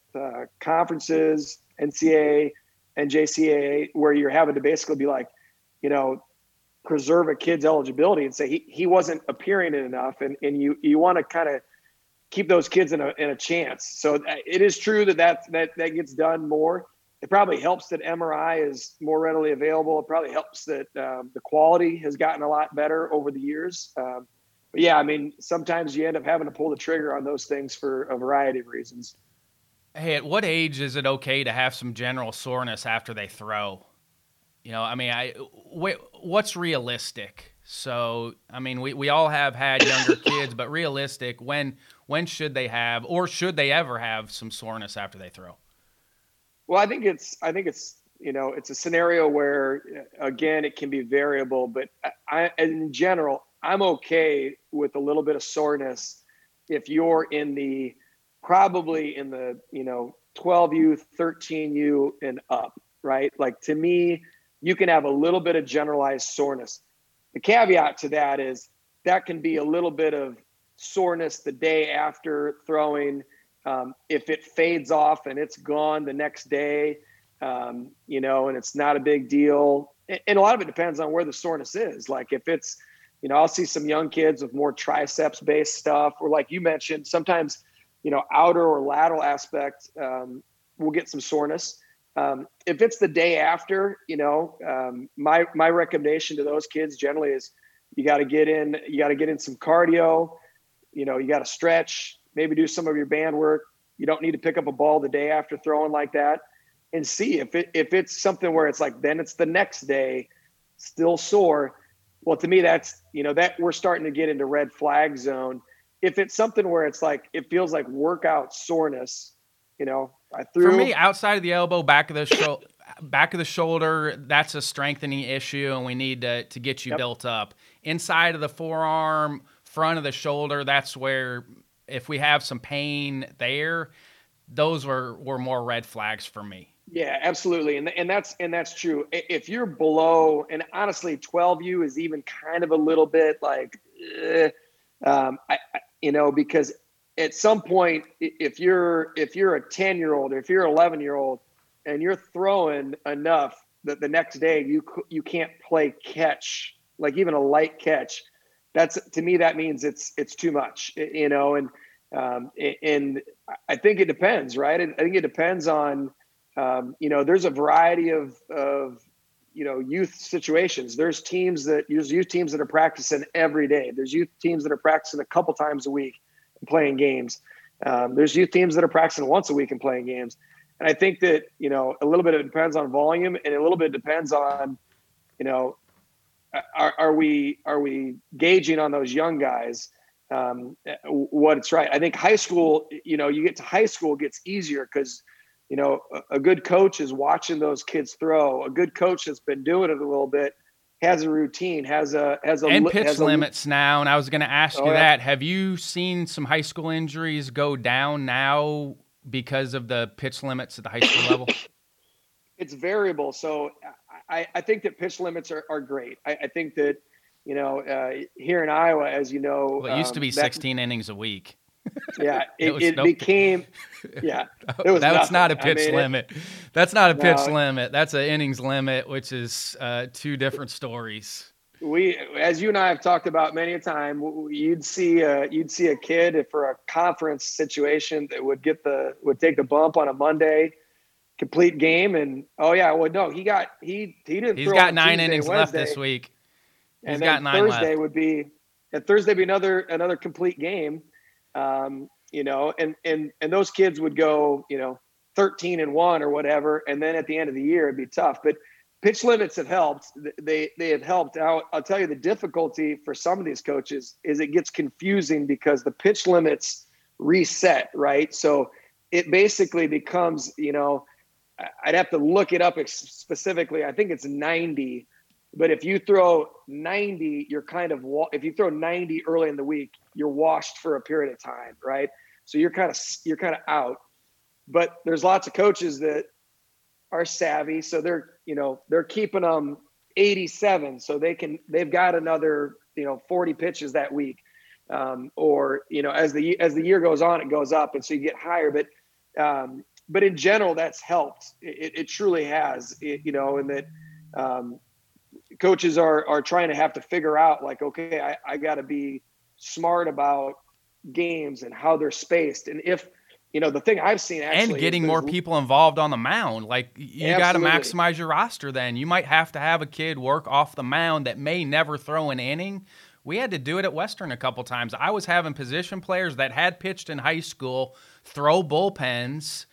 conferences, NCAA and JCAA, where you're having to basically be like, preserve a kid's eligibility and say he wasn't appearing it enough, and you want to kind of keep those kids in a chance. So it is true that gets done more. It probably helps that MRI is more readily available. It probably helps that the quality has gotten a lot better over the years. But yeah, I mean, sometimes you end up having to pull the trigger on those things for a variety of reasons. Hey, at what age is it okay to have some general soreness after they throw? What's realistic? So, I mean, we all have had younger kids, but realistic, when should they have, or should they ever have some soreness after they throw? Well, I think it's it's a scenario where, again, it can be variable, but in general, I'm okay with a little bit of soreness if you're probably in the 12U, 13U and up, right? Like, to me, you can have a little bit of generalized soreness. The caveat to that is that can be a little bit of soreness the day after throwing. If it fades off and it's gone the next day, and it's not a big deal. And a lot of it depends on where the soreness is. Like, if it's, I'll see some young kids with more triceps based stuff, or like you mentioned, sometimes, outer or lateral aspect, will get some soreness. If it's the day after, my recommendation to those kids generally is you got to get in some cardio, you got to stretch, maybe do some of your band work, You don't need to pick up a ball the day after throwing like that, and see if it's something where it's like, then it's the next day still sore. Well, to me, that's, that we're starting to get into red flag zone. If it's something where it's like, it feels like workout soreness, for me, outside of the elbow, back of the shoulder, that's a strengthening issue, and we need to get you built up. Inside of the forearm, front of the shoulder, that's where, if we have some pain there, those were more red flags for me. Yeah, absolutely. And that's true. If you're below, and honestly, 12U is even kind of a little bit like, because at some point, if you're a 10-year-old, or if you're an 11-year-old and you're throwing enough that the next day you can't play catch, like even a light catch, that's, to me, that means it's too much, and I think it depends, right? I think it depends on, there's a variety of youth situations. There's youth teams that are practicing every day. There's youth teams that are practicing a couple times a week and playing games. There's youth teams that are practicing once a week and playing games. And I think that, a little bit, it depends on volume, and a little bit depends on, are we gauging on those young guys what it's right. I think high school, you get to high school, it gets easier because, a good coach is watching those kids throw. A good coach that's been doing it a little bit has a routine, has pitch limits now. And I was going to ask you that. Have you seen some high school injuries go down now because of the pitch limits at the high school level? It's variable. So I think that pitch limits are great. I think that, here in Iowa, as you know, well, it used to be 16 innings a week. Yeah. That's not a pitch limit. That's not a pitch limit. That's an innings limit, which is two different stories. We, as you and I have talked about many a time, you'd see a kid for a conference situation that would take the bump on a Monday, complete game, and he's got 9 innings left this week. He's got 9 left. Thursday would be another complete game, and those kids would go 13-1 or whatever, and then at the end of the year it'd be tough. But pitch limits have helped. They have helped. I'll tell you, the difficulty for some of these coaches is it gets confusing because the pitch limits reset, right? So it basically becomes, I'd have to look it up specifically. I think it's 90, but if you throw 90, if you throw 90 early in the week, you're washed for a period of time, right? So you're kind of out. But there's lots of coaches that are savvy, so they're keeping them 87, so they've got another 40 pitches that week, as the year goes on, it goes up, and so you get higher. But in general, that's helped. It truly has, and that coaches are trying to have to figure out, like, okay, I got to be smart about games and how they're spaced. And if, the thing I've seen actually. And getting more people involved on the mound. Like, you got to maximize your roster then. You might have to have a kid work off the mound that may never throw an inning. We had to do it at Western a couple times. I was having position players that had pitched in high school throw bullpens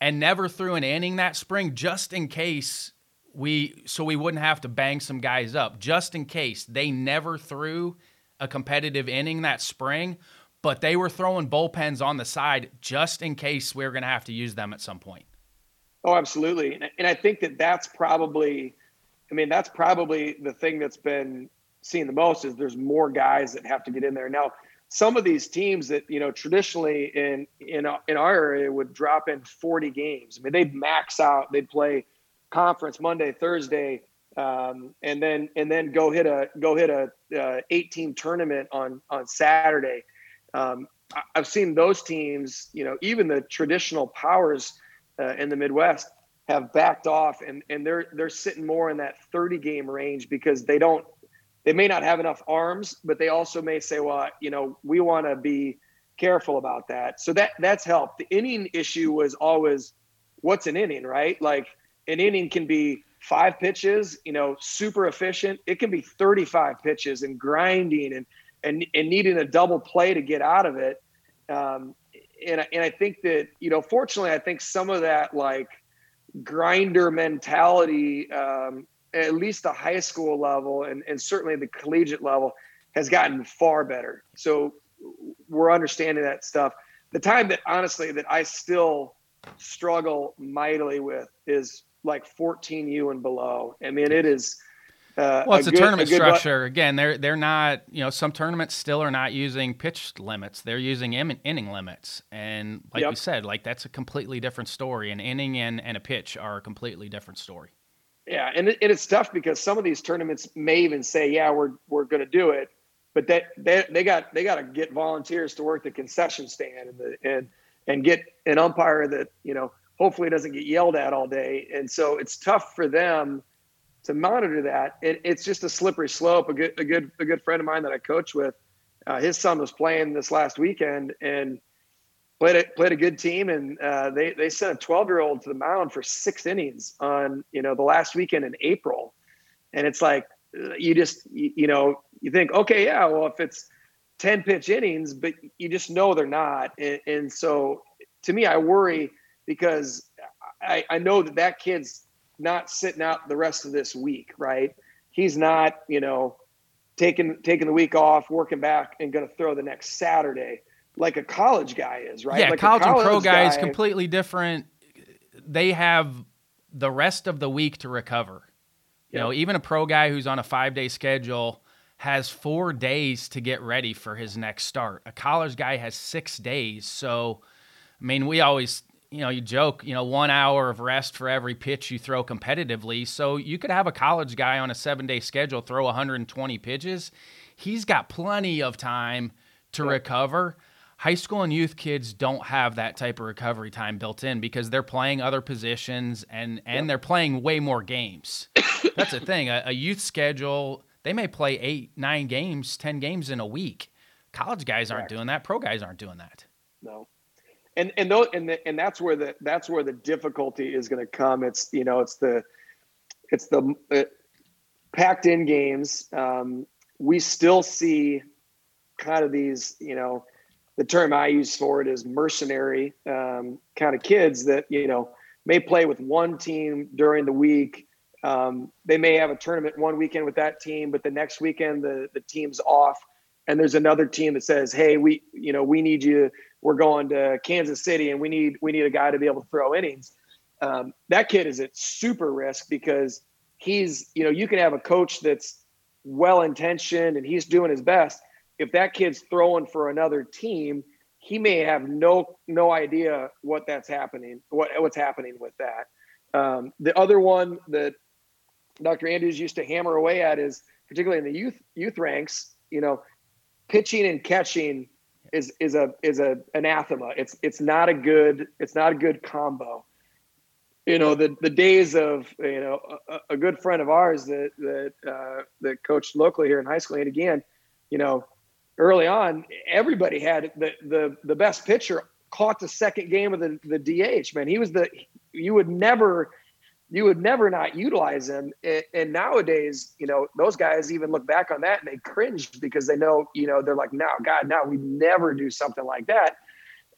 and never threw an inning that spring, just in case we wouldn't have to bang some guys up, just in case they never threw a competitive inning that spring, but they were throwing bullpens on the side just in case we were going to have to use them at some point. Oh, absolutely. And I think that that's probably the thing that's been seen the most, is there's more guys that have to get in there. Now, some of these teams that, traditionally in our area would drop in 40 games. I mean, they'd max out, they'd play conference Monday, Thursday, and then go hit a 18 tournament on Saturday. I've seen those teams, even the traditional powers in the Midwest have backed off, and they're sitting more in that 30 game range because they may not have enough arms, but they also may say, well, we want to be careful about that. So that's helped. The inning issue was always, what's an inning, right? Like, an inning can be 5 pitches, super efficient. It can be 35 pitches and grinding and needing a double play to get out of it. And I think that, you know, fortunately, I think some of that like grinder mentality, at least the high school level and certainly the collegiate level, has gotten far better. So we're understanding that stuff. The time that honestly that I still struggle mightily with is like 14U and below. I mean, it is. Well, it's a tournament structure. Again, they're not, you know, some tournaments still are not using pitch limits. They're using inning limits. And like we said, like that's a completely different story. An inning and a pitch are a completely different story. Yeah. And it's tough because some of these tournaments may even say, yeah, we're going to do it, but that they got to get volunteers to work the concession stand and get an umpire that, you know, hopefully doesn't get yelled at all day. And so it's tough for them to monitor that. It's just a slippery slope. A good friend of mine that I coach with, his son was playing this last weekend and played a good team. And they sent a 12-year-old to the mound for 6 innings on, you know, the last weekend in April. And it's like, you just, you know, you think, okay, yeah, well, if it's 10 pitch innings, but you just know they're not. And so to me, I worry because I know that kid's not sitting out the rest of this week, right? He's not, you know, taking the week off, working back, and going to throw the next Saturday like a college guy is, right? Yeah, like college and pro guy is completely different. They have the rest of the week to recover. You know, even a pro guy who's on a 5-day schedule has 4 days to get ready for his next start. A college guy has 6 days. So, I mean, we always, you know, you joke, you know, 1 hour of rest for every pitch you throw competitively. So you could have a college guy on a 7-day schedule throw 120 pitches. He's got plenty of time to recover. High school and youth kids don't have that type of recovery time built in because they're playing other positions and they're playing way more games. That's the thing. A youth schedule, they may play 8, 9 games, 10 games in a week. College guys aren't doing that. Pro guys aren't doing that. No. And that's where the difficulty is going to come. It's, you know, it's the packed in games. We still see kind of these, you know, the term I use for it is mercenary kind of kids that, you know, may play with one team during the week. They may have a tournament one weekend with that team, but the next weekend the team's off. And there's another team that says, hey, we need you. We're going to Kansas City and we need a guy to be able to throw innings. That kid is at super risk because he's, you know, you can have a coach that's well-intentioned and he's doing his best. If that kid's throwing for another team, he may have no idea what's happening with that. The other one that Dr. Andrews used to hammer away at is particularly in the youth ranks, you know, pitching and catching is a anathema. It's not a good combo. You know, the days of, you know, a good friend of ours that coached locally here in high school, and again, you know, early on, everybody had the best pitcher caught the second game of the DH. Man, he was you would never not utilize him. And nowadays, you know, those guys even look back on that and they cringe because they know, you know, they're like, no, we never do something like that.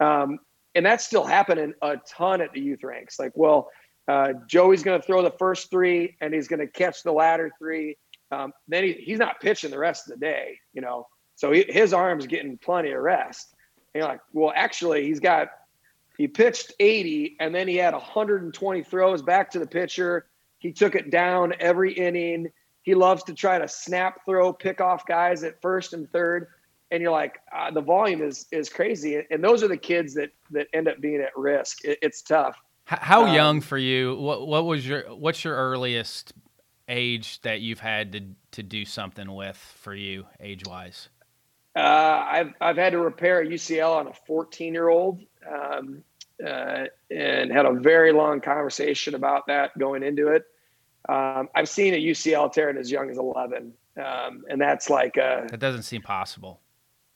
And that's still happening a ton at the youth ranks. Like, well, Joey's going to throw the first 3 and he's going to catch the latter 3. Then he's not pitching the rest of the day, you know, so his arm's getting plenty of rest. And you're like, well, actually he pitched 80 and then he had 120 throws back to the pitcher. He took it down every inning. He loves to try to snap throw, pick off guys at first and third. And you're like, the volume is crazy. And those are the kids that end up being at risk. It's tough. How young for you? What's your earliest age that you've had to do something with for you age wise? I've had to repair a UCL on a 14-year-old, and had a very long conversation about that going into it. I've seen a UCL tearing as young as 11. And that's like, that doesn't seem possible.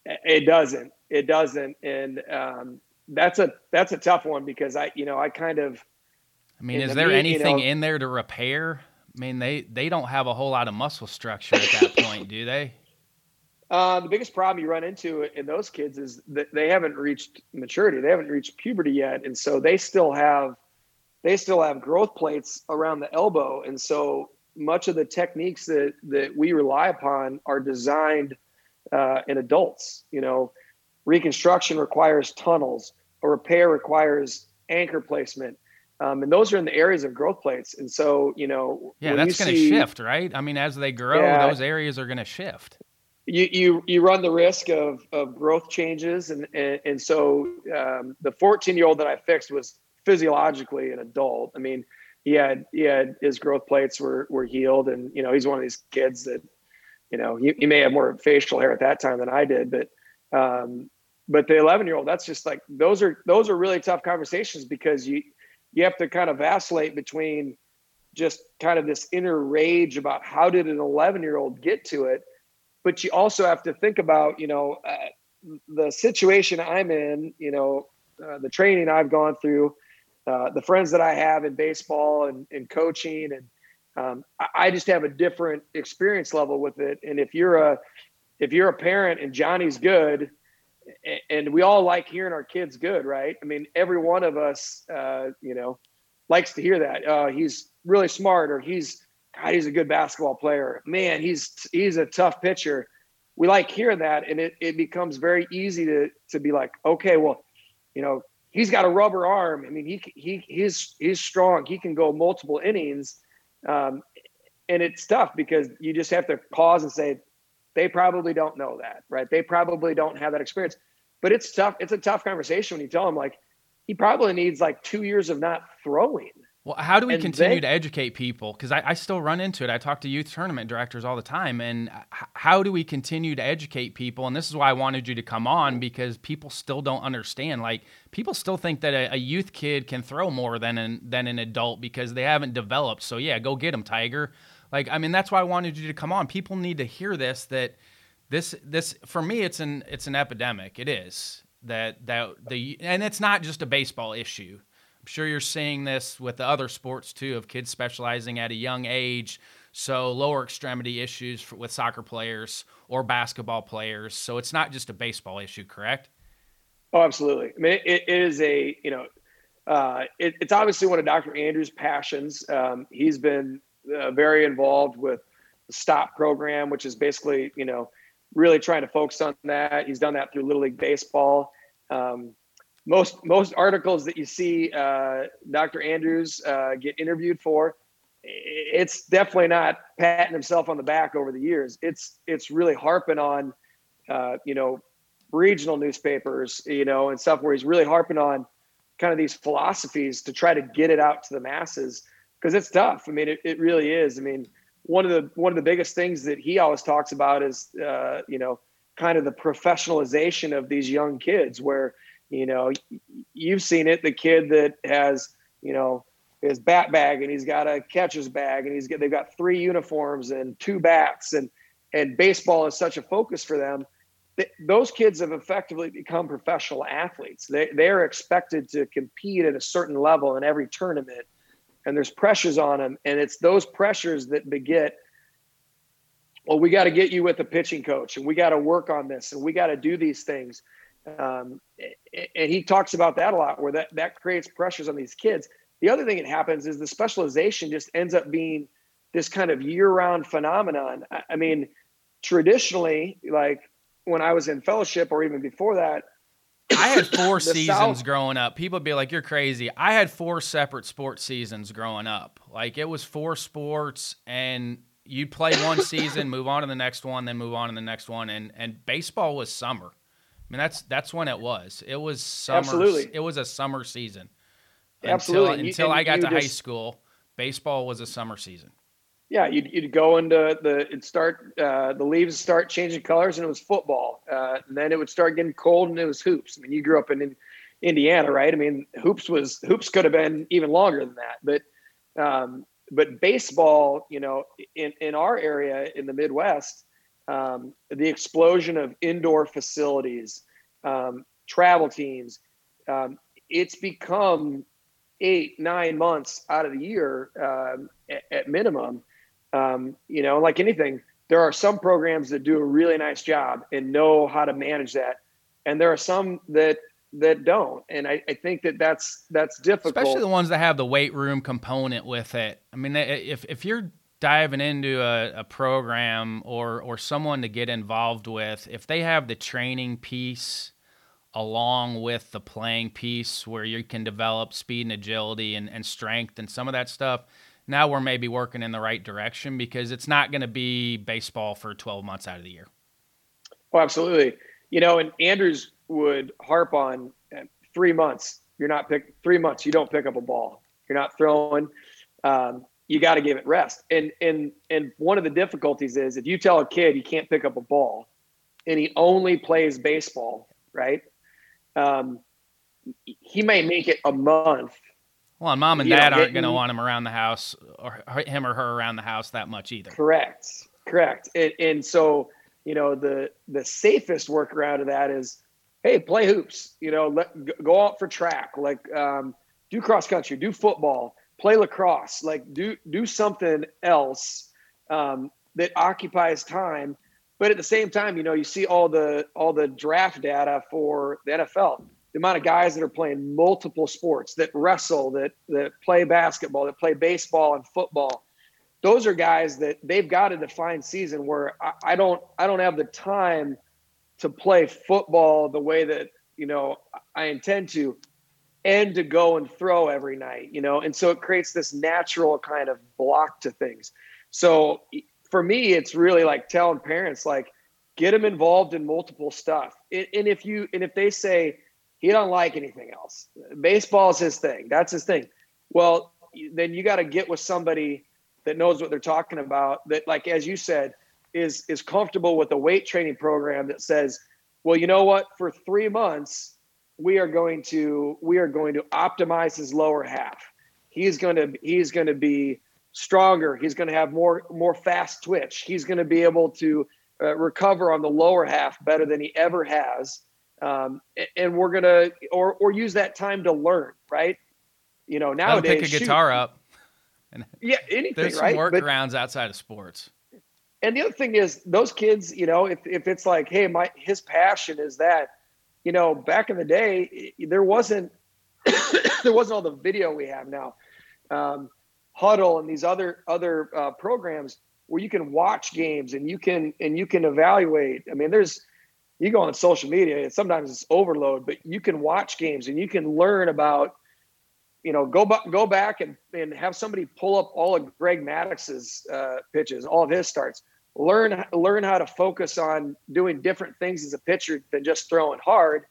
It doesn't. And, that's a tough one because is there anything in there to repair? I mean, they don't have a whole lot of muscle structure at that point, do they? The biggest problem you run into in those kids is that they haven't reached maturity. They haven't reached puberty yet. And so they still have growth plates around the elbow. And so much of the techniques that we rely upon are designed in adults. You know, reconstruction requires tunnels, a repair requires anchor placement. And those are in the areas of growth plates. And so, you know, yeah, that's going to shift, right? I mean, as they grow, those areas are going to shift. You run the risk of growth changes. And so the 14-year-old that I fixed was physiologically an adult. I mean, he had his growth plates were healed. And, you know, he's one of these kids that, you know, he may have more facial hair at that time than I did. But the 11-year-old, that's just like, those are really tough conversations, because you have to kind of vacillate between just kind of this inner rage about how did an 11-year-old get to it? But you also have to think about, you know, the situation I'm in, you know, the training I've gone through, the friends that I have in baseball and coaching. And I just have a different experience level with it. And if you're a parent and Johnny's good, and we all like hearing our kids good, right? I mean, every one of us, you know, likes to hear that. He's really smart, or he's a good basketball player. Man, he's a tough pitcher. We like hearing that, and it becomes very easy to be like, okay, well, you know, he's got a rubber arm. I mean, he's strong. He can go multiple innings, and it's tough because you just have to pause and say, they probably don't know that, right? They probably don't have that experience. But it's tough. It's a tough conversation when you tell them, like, he probably needs like 2 years of not throwing. Well, how do we continue to educate people? Because I still run into it. I talk to youth tournament directors all the time. And how do we continue to educate people? And this is why I wanted you to come on, because people still don't understand. Like, people still think that a youth kid can throw more than an adult because they haven't developed. So, yeah, go get them, Tiger. Like, I mean, that's why I wanted you to come on. People need to hear this, that this for me, it's an epidemic. It is. And it's not just a baseball issue. Sure, you're seeing this with the other sports too, of kids specializing at a young age, so lower extremity issues with soccer players or basketball players. So it's not just a baseball issue, correct? Oh, absolutely. I mean, it is a, you know, it's obviously one of Dr. Andrews' passions. He's been very involved with the STOP program, which is basically, you know, really trying to focus on that. He's done that through Little League Baseball. Most articles that you see Dr. Andrews get interviewed for, it's definitely not patting himself on the back over the years. It's really harping on, you know, regional newspapers, you know, and stuff, where he's really harping on kind of these philosophies to try to get it out to the masses, because it's tough. I mean, it really is. I mean, one of the biggest things that he always talks about is, you know, kind of the professionalization of these young kids, where, you know, you've seen it, the kid that has, you know, his bat bag, and he's got a catcher's bag, and they've got 3 uniforms and 2 bats, and baseball is such a focus for them. Those kids have effectively become professional athletes. They're expected to compete at a certain level in every tournament, and there's pressures on them. And it's those pressures that beget, well, we got to get you with a pitching coach, and we got to work on this, and we got to do these things. And he talks about that a lot, where that creates pressures on these kids. The other thing that happens is the specialization just ends up being this kind of year-round phenomenon. I mean, traditionally, like when I was in fellowship, or even before that, I had 4 seasons growing up. People would be like, you're crazy. I had 4 separate sports seasons growing up. Like, it was 4 sports, and you'd play one season, move on to the next one, then move on to the next one. And baseball was summer. I mean, that's when it was. It was summer. Absolutely. It was a summer season. Absolutely. Until I got to high school, baseball was a summer season. Yeah, you'd go into the leaves start changing colors, and it was football. And then it would start getting cold, and it was hoops. I mean, you grew up in Indiana, right? I mean, hoops could have been even longer than that. But baseball, you know, in our area in the Midwest, the explosion of indoor facilities, travel teams, it's become 8-9 months out of the year at minimum. You know, like anything, There are some programs that do a really nice job and know how to manage that. And there are some that don't. And I think that's difficult. Especially the ones that have the weight room component with it. I mean, if you're diving into a program or someone to get involved with, if they have the training piece along with the playing piece where you can develop speed and agility and strength and some of that stuff, now we're maybe working in the right direction, because it's not going to be baseball for 12 months out of the year. Oh, absolutely. You know, and Andrews would harp on 3 months. 3 months. You don't pick up a ball. You're not throwing. You got to give it rest. And one of the difficulties is if you tell a kid he can't pick up a ball and he only plays baseball, right? He may make it a month. Well, and mom and dad aren't going to want him around the house, or him or her around the house that much either. Correct. And so, you know, the safest workaround of that is, hey, play hoops, you know, go out for track, like do cross country, do football, play lacrosse, like do something else that occupies time. But at the same time, you know, you see all the draft data for the NFL. The amount of guys that are playing multiple sports, that wrestle, that play basketball, that play baseball and football, those are guys that they've got a defined season where I don't have the time to play football the way that, you know, I intend to, and to go and throw every night, you know, and so it creates this natural kind of block to things. So for me, it's really like telling parents, like, get them involved in multiple stuff, and if they say he don't like anything else, baseball is his thing, that's his thing, well, then you got to get with somebody that knows what they're talking about, that, like, as you said, is comfortable with a weight training program that says, well, you know what, for 3 months, we are going to optimize his lower half. He's going to be stronger. He's going to have more fast twitch. He's going to be able to recover on the lower half better than he ever has. And we're going to, or use that time to learn, right? You know, nowadays, I'll pick a guitar up. And yeah, anything, there's some, right? Workarounds outside of sports. And the other thing is, those kids, you know, if it's like, hey, his passion is that, you know, back in the day, there wasn't all the video we have now, Huddle and these other programs where you can watch games and you can evaluate. I mean, you go on social media and sometimes it's overload, but you can watch games and you can learn about, you know, go back and have somebody pull up all of Greg Maddox's pitches, all of his starts. Learn how to focus on doing different things as a pitcher than just throwing hard,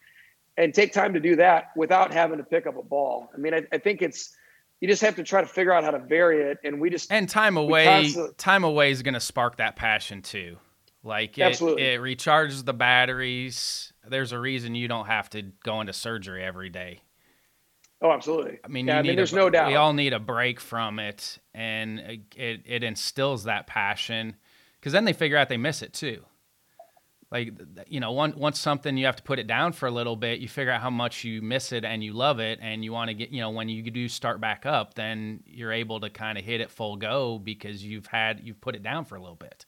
and take time to do that without having to pick up a ball. I mean, I think you just have to try to figure out how to vary it, and time away is going to spark that passion too. Like, it recharges the batteries. There's a reason you don't have to go into surgery every day. Oh, absolutely. I mean, there's no doubt. We all need a break from it, and it instills that passion, because then they figure out they miss it too. Like, you know, once something, you have to put it down for a little bit, you figure out how much you miss it and you love it, and you want to get, you know, when you do start back up, then you're able to kind of hit it full go, because you've put it down for a little bit.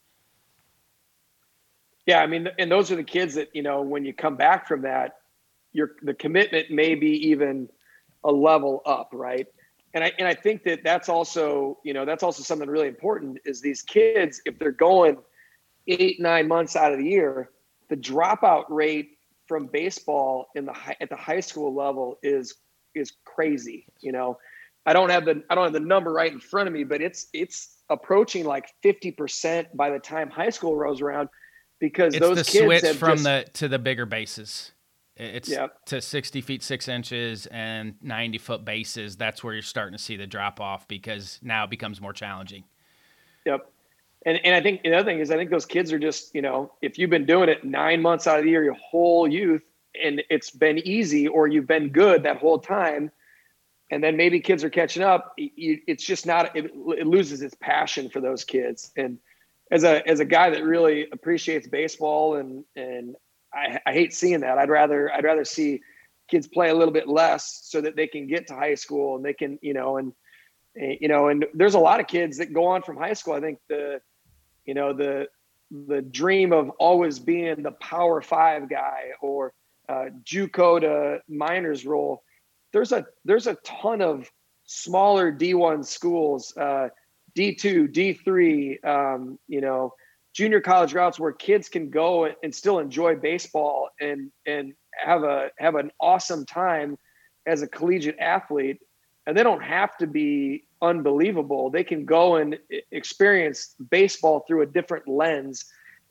Yeah, I mean, and those are the kids that, you know, when you come back from that, the commitment may be even a level up, right? And I think that that's also something really important, is these kids, if they're going 8-9 months out of the year, the dropout rate from baseball at the high school level is crazy. You know, I don't have the number right in front of me, but it's approaching like 50% by the time high school rolls around. Because it's those kids switch to the bigger bases. It's to 60 feet, 6 inches and 90 foot bases. That's where you're starting to see the drop off, because now it becomes more challenging. Yep. And I think the other thing is, I think those kids are just, you know, if you've been doing it 9 months out of the year, your whole youth, and it's been easy, or you've been good that whole time, and then maybe kids are catching up, it's just not, it loses its passion for those kids. And as a guy that really appreciates baseball, and I hate seeing that. I'd rather see kids play a little bit less so that they can get to high school and they can, you know, and there's a lot of kids that go on from high school. I think the, you know, the the dream of always being the Power Five guy or JUCO to minors role, there's a ton of smaller D1 schools, D2, D3, junior college routes where kids can go and still enjoy baseball and have an awesome time as a collegiate athlete. And they don't have to be unbelievable. They can go and experience baseball through a different lens.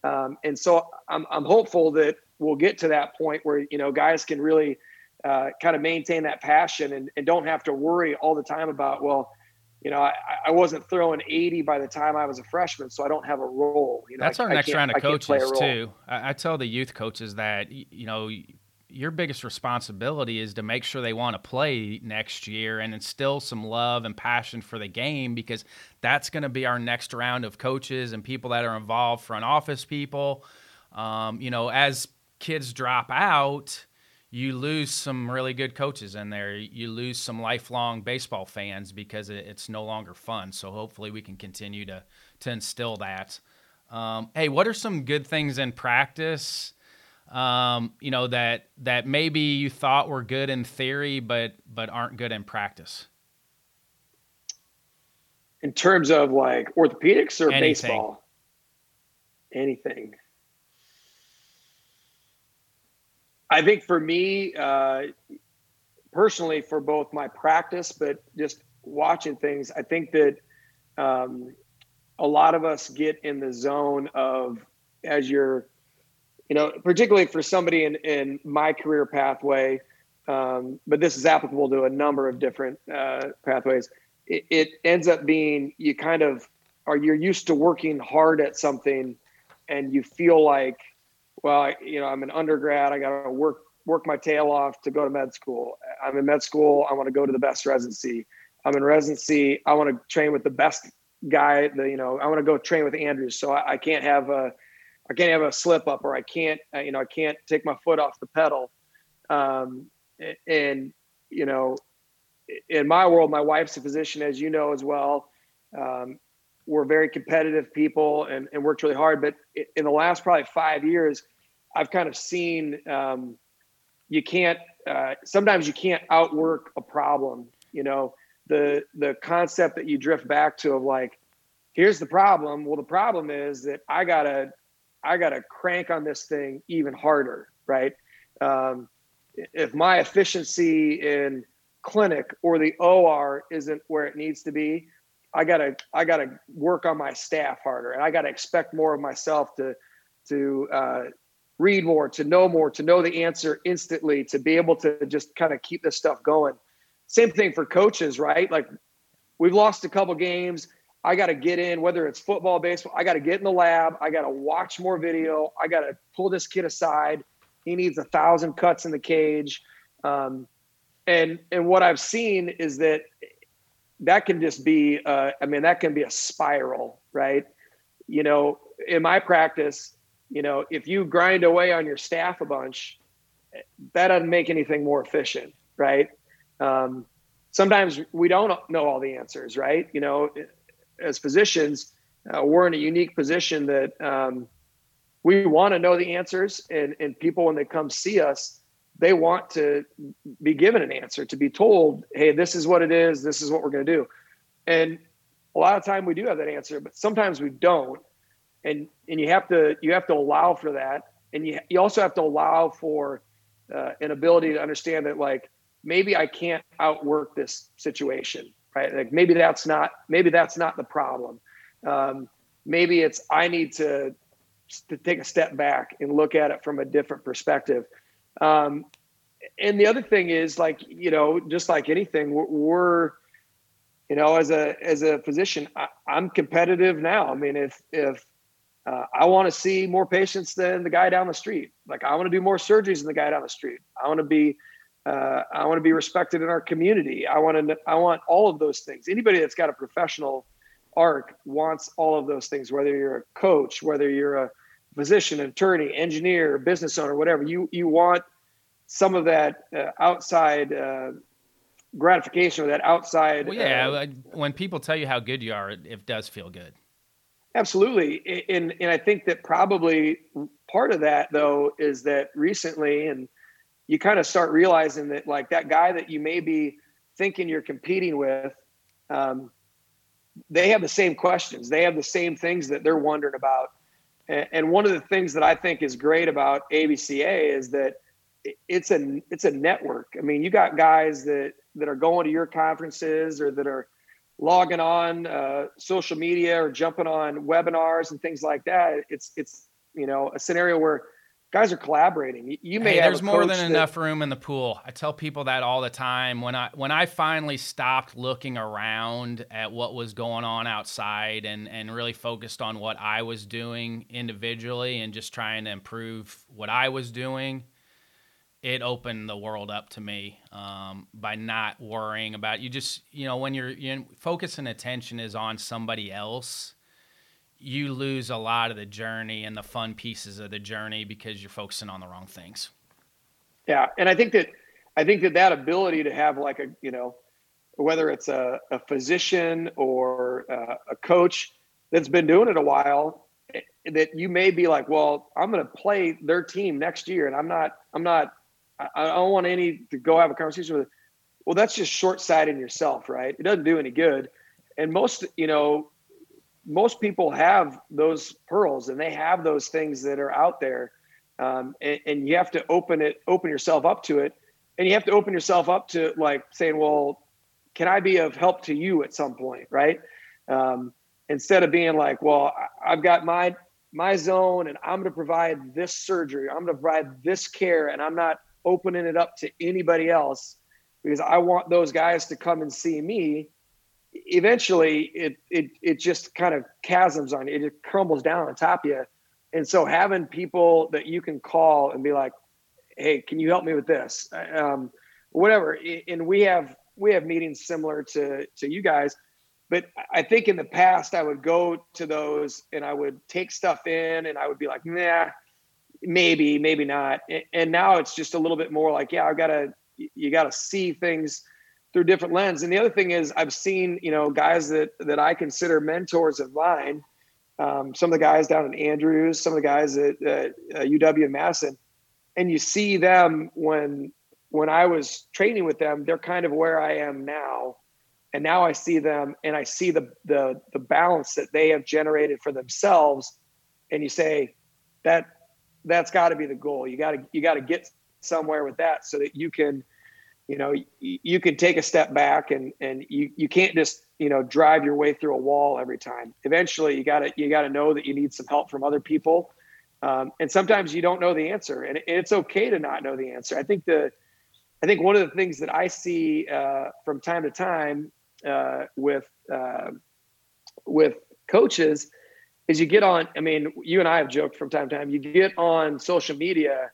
And so I'm hopeful that we'll get to that point where, guys can really kind of maintain that passion and don't have to worry all the time about, I wasn't throwing 80 by the time I was a freshman, so I don't have a role. That's our next round of coaches too. I tell the youth coaches that, your biggest responsibility is to make sure they want to play next year and instill some love and passion for the game, because that's going to be our next round of coaches and people that are involved, front office people. As kids drop out, you lose some really good coaches in there. You lose some lifelong baseball fans because it's no longer fun. So hopefully we can continue to instill that. Hey, what are some good things in practice that maybe you thought were good in theory, but aren't good in practice? In terms of like orthopedics or baseball? Anything. I think for me, personally, for both my practice, but just watching things, I think that a lot of us get in the zone of, as you're, particularly for somebody in my career pathway, but this is applicable to a number of different pathways. It ends up being you're used to working hard at something, and you feel like, I'm an undergrad. I got to work my tail off to go to med school. I'm in med school. I want to go to the best residency. I'm in residency. I want to train with the best guy. I want to go train with Andrews. So I can't have a slip up, or I can't take my foot off the pedal. In my world, my wife's a physician, as you know, as well. We're very competitive people and worked really hard. But in the last probably 5 years, I've kind of seen sometimes you can't outwork a problem. The concept that you drift back to of like, here's the problem. Well, the problem is that I gotta crank on this thing even harder, right? If my efficiency in clinic or the OR isn't where it needs to be, I gotta work on my staff harder, and I gotta expect more of myself to read more, to know the answer instantly, to be able to just kind of keep this stuff going. Same thing for coaches, right? Like, we've lost a couple games. I gotta get in, whether it's football, baseball. I gotta get in the lab. I gotta watch more video. I gotta pull this kid aside. He needs 1,000 cuts in the cage. And what I've seen is that. That can just be, that can be a spiral, right? In my practice, if you grind away on your staff a bunch, that doesn't make anything more efficient, right? Sometimes we don't know all the answers, right? As physicians, we're in a unique position that we want to know the answers, and people, when they come see us, they want to be given an answer, to be told, hey, this is what it is. This is what we're going to do. And a lot of time we do have that answer, but sometimes we don't. And you have to allow for that. And you also have to allow for an ability to understand that, like, maybe I can't outwork this situation, right? Like, maybe that's not the problem. Maybe it's, I need to take a step back and look at it from a different perspective. And the other thing is, like, just like anything, we're, as a physician, I'm competitive now. I mean, if I want to see more patients than the guy down the street, like, I want to do more surgeries than the guy down the street. I want to be respected in our community. I want all of those things. Anybody that's got a professional arc wants all of those things, whether you're a coach, whether you're a physician, attorney, engineer, business owner, whatever. You want some of that outside gratification, or that outside. When people tell you how good you are, it does feel good. Absolutely. And I think that probably part of that, though, is that recently, and you kind of start realizing that, like, that guy that you may be thinking you're competing with, they have the same questions. They have the same things that they're wondering about. And one of the things that I think is great about ABCA is that it's a network. I mean, you got guys that are going to your conferences or that are logging on social media or jumping on webinars and things like that. It's you know, a scenario where guys are collaborating. You may have a coach. There's more than enough room in the pool. I tell people that all the time. When I finally stopped looking around at what was going on outside and really focused on what I was doing individually and just trying to improve what I was doing, it opened the world up to me by not worrying about you. Just, you know, when your focus and attention is on somebody else, you lose a lot of the journey and the fun pieces of the journey because you're focusing on the wrong things. Yeah. And I think that ability to have, like, a, you know, whether it's a physician or a coach that's been doing it a while, that you may be like, well, I'm going to play their team next year. And I don't want any to go have a conversation with it. Well, that's just short-sighting yourself, right? It doesn't do any good. And most people have those pearls and they have those things that are out there. And you have to open yourself up to it. And you have to open yourself up to, like, saying, well, can I be of help to you at some point? Right. Instead of being like, well, I've got my zone and I'm going to provide this surgery. I'm going to provide this care. And I'm not opening it up to anybody else because I want those guys to come and see me. Eventually it just kind of chasms on you. It just crumbles down on top of you. And so having people that you can call and be like, hey, can you help me with this? Whatever. And we have meetings similar to you guys, but I think in the past I would go to those and I would take stuff in and I would be like, nah, maybe not. And now it's just a little bit more like, yeah, you gotta see things through different lens. And the other thing is I've seen, you know, guys that I consider mentors of mine, some of the guys down in Andrews, some of the guys at UW and Madison, and you see them when I was training with them, they're kind of where I am now. And now I see them and I see the balance that they have generated for themselves. And you say that's gotta be the goal. You gotta get somewhere with that so that you can, you know, you can take a step back and you can't just, you know, drive your way through a wall every time. Eventually you gotta know that you need some help from other people. And sometimes you don't know the answer, and it's okay to not know the answer. I think one of the things that I see from time to time with coaches is you get on, I mean, you and I have joked from time to time, you get on social media.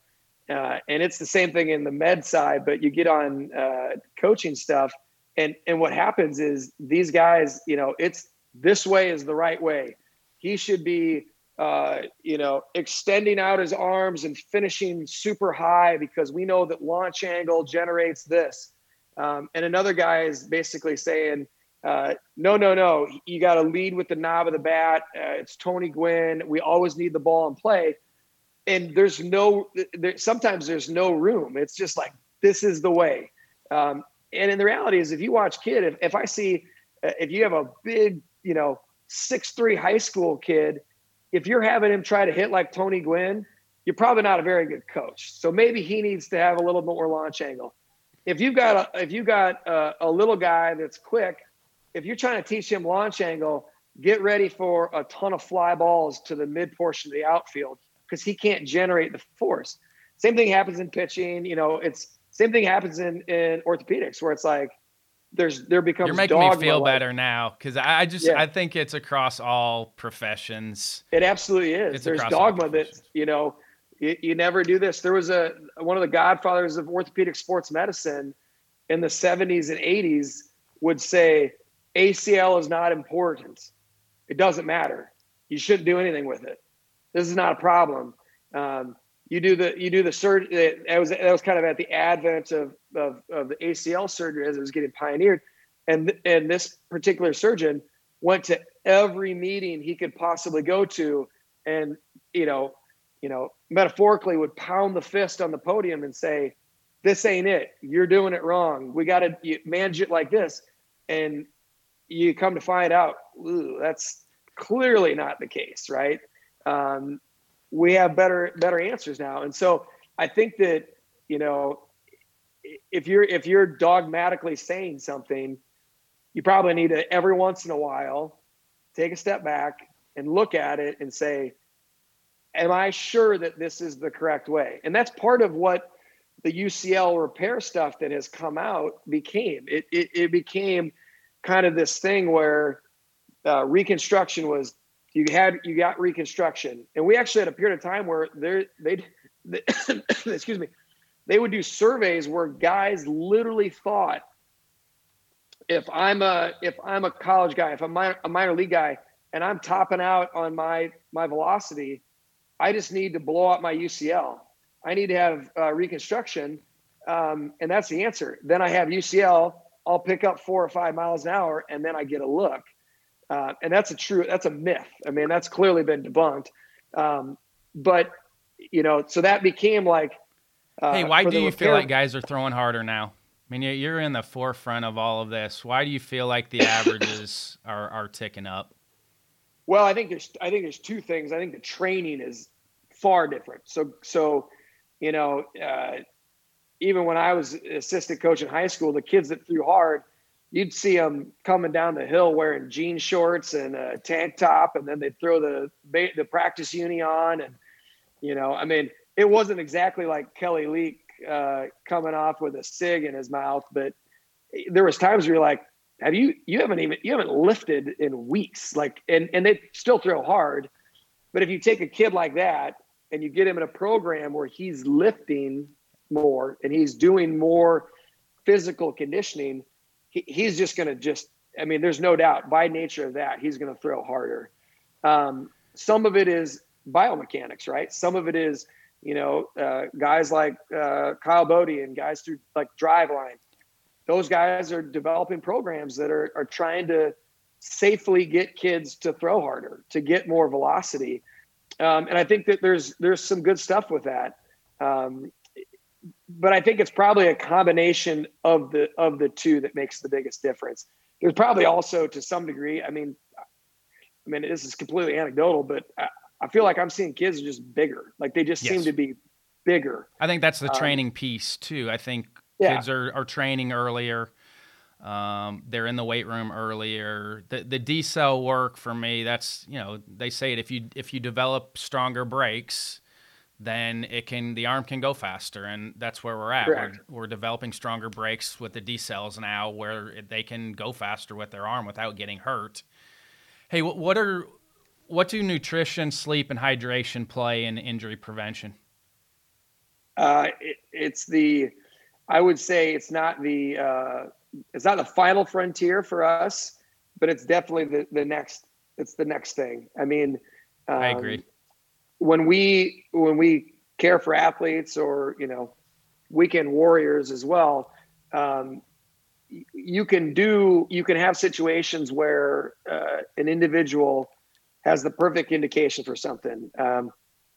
And it's the same thing in the med side, but you get on coaching stuff. And what happens is these guys, you know, it's this way is the right way. He should be, you know, extending out his arms and finishing super high because we know that launch angle generates this. And another guy is basically saying, no, you got to lead with the knob of the bat. It's Tony Gwynn. We always need the ball in play. And sometimes there's no room. It's just like, this is the way. And in the reality is, if you watch kid, if I see, if you have a big, you know, 6'3" high school kid, if you're having him try to hit like Tony Gwynn, you're probably not a very good coach. So maybe he needs to have a little more launch angle. If you've got a little guy that's quick, if you're trying to teach him launch angle, get ready for a ton of fly balls to the mid portion of the outfield, because he can't generate the force. Same thing happens in pitching. You know, it's same thing happens in orthopedics, where it's like there becomes. You're making me feel better now, because I think it's across all professions. It absolutely is. There's dogma that, you know, you never do this. There was one of the godfathers of orthopedic sports medicine in the 70s and 80s would say ACL is not important. It doesn't matter. You shouldn't do anything with it. This is not a problem. You do the surgery. That was kind of at the advent of the ACL surgery as it was getting pioneered, and this particular surgeon went to every meeting he could possibly go to, and metaphorically would pound the fist on the podium and say, "This ain't it. You're doing it wrong. We got to manage it like this." And you come to find out, that's clearly not the case, right? We have better answers now. And so I think that, if you're dogmatically saying something, you probably need to every once in a while take a step back and look at it and say, am I sure that this is the correct way? And that's part of what the UCL repair stuff that has come out became. It became kind of this thing where reconstruction was, you got reconstruction. And we actually had a period of time where they would do surveys where guys literally thought, if I'm a college guy, if I'm a minor league guy, and I'm topping out on my velocity, I just need to blow up my UCL. I need to have reconstruction, and that's the answer. Then I have UCL. I'll pick up 4 or 5 miles an hour, and then I get a look. And that's a myth. I mean, that's clearly been debunked. So that became like. Hey, why do you feel like guys are throwing harder now? I mean, you're in the forefront of all of this. Why do you feel like the averages are ticking up? Well, I think there's two things. I think the training is far different. So, even when I was assistant coach in high school, the kids that threw hard, you'd see them coming down the hill wearing jean shorts and a tank top, and then they'd throw the practice uni on. And, it wasn't exactly like Kelly Leak coming off with a cig in his mouth, but there was times where you're like, you haven't lifted in weeks. Like, and they still throw hard, but if you take a kid like that and you get him in a program where he's lifting more and he's doing more physical conditioning, he's just going to there's no doubt by nature of that, he's going to throw harder. Some of it is biomechanics, right? Some of it is, guys like Kyle Bodie and guys through like Driveline. Those guys are developing programs that are trying to safely get kids to throw harder, to get more velocity. And I think that there's some good stuff with that. But I think it's probably a combination of the two that makes the biggest difference. There's probably also, to some degree, I mean, this is completely anecdotal, but I feel like I'm seeing kids are just bigger. Like they just seem to be bigger. I think that's the training piece too. I think kids are training earlier. They're in the weight room earlier. The decel work for me, that's, they say it, if you develop stronger brakes, then the arm can go faster. And that's where we're at. We're developing stronger brakes with the decels now where they can go faster with their arm without getting hurt. Hey, what do nutrition, sleep, and hydration play in injury prevention? I would say it's not the final frontier for us, but it's definitely the next thing. I mean, I agree. When we care for athletes or, weekend warriors as well, you can have situations where an individual has the perfect indication for something.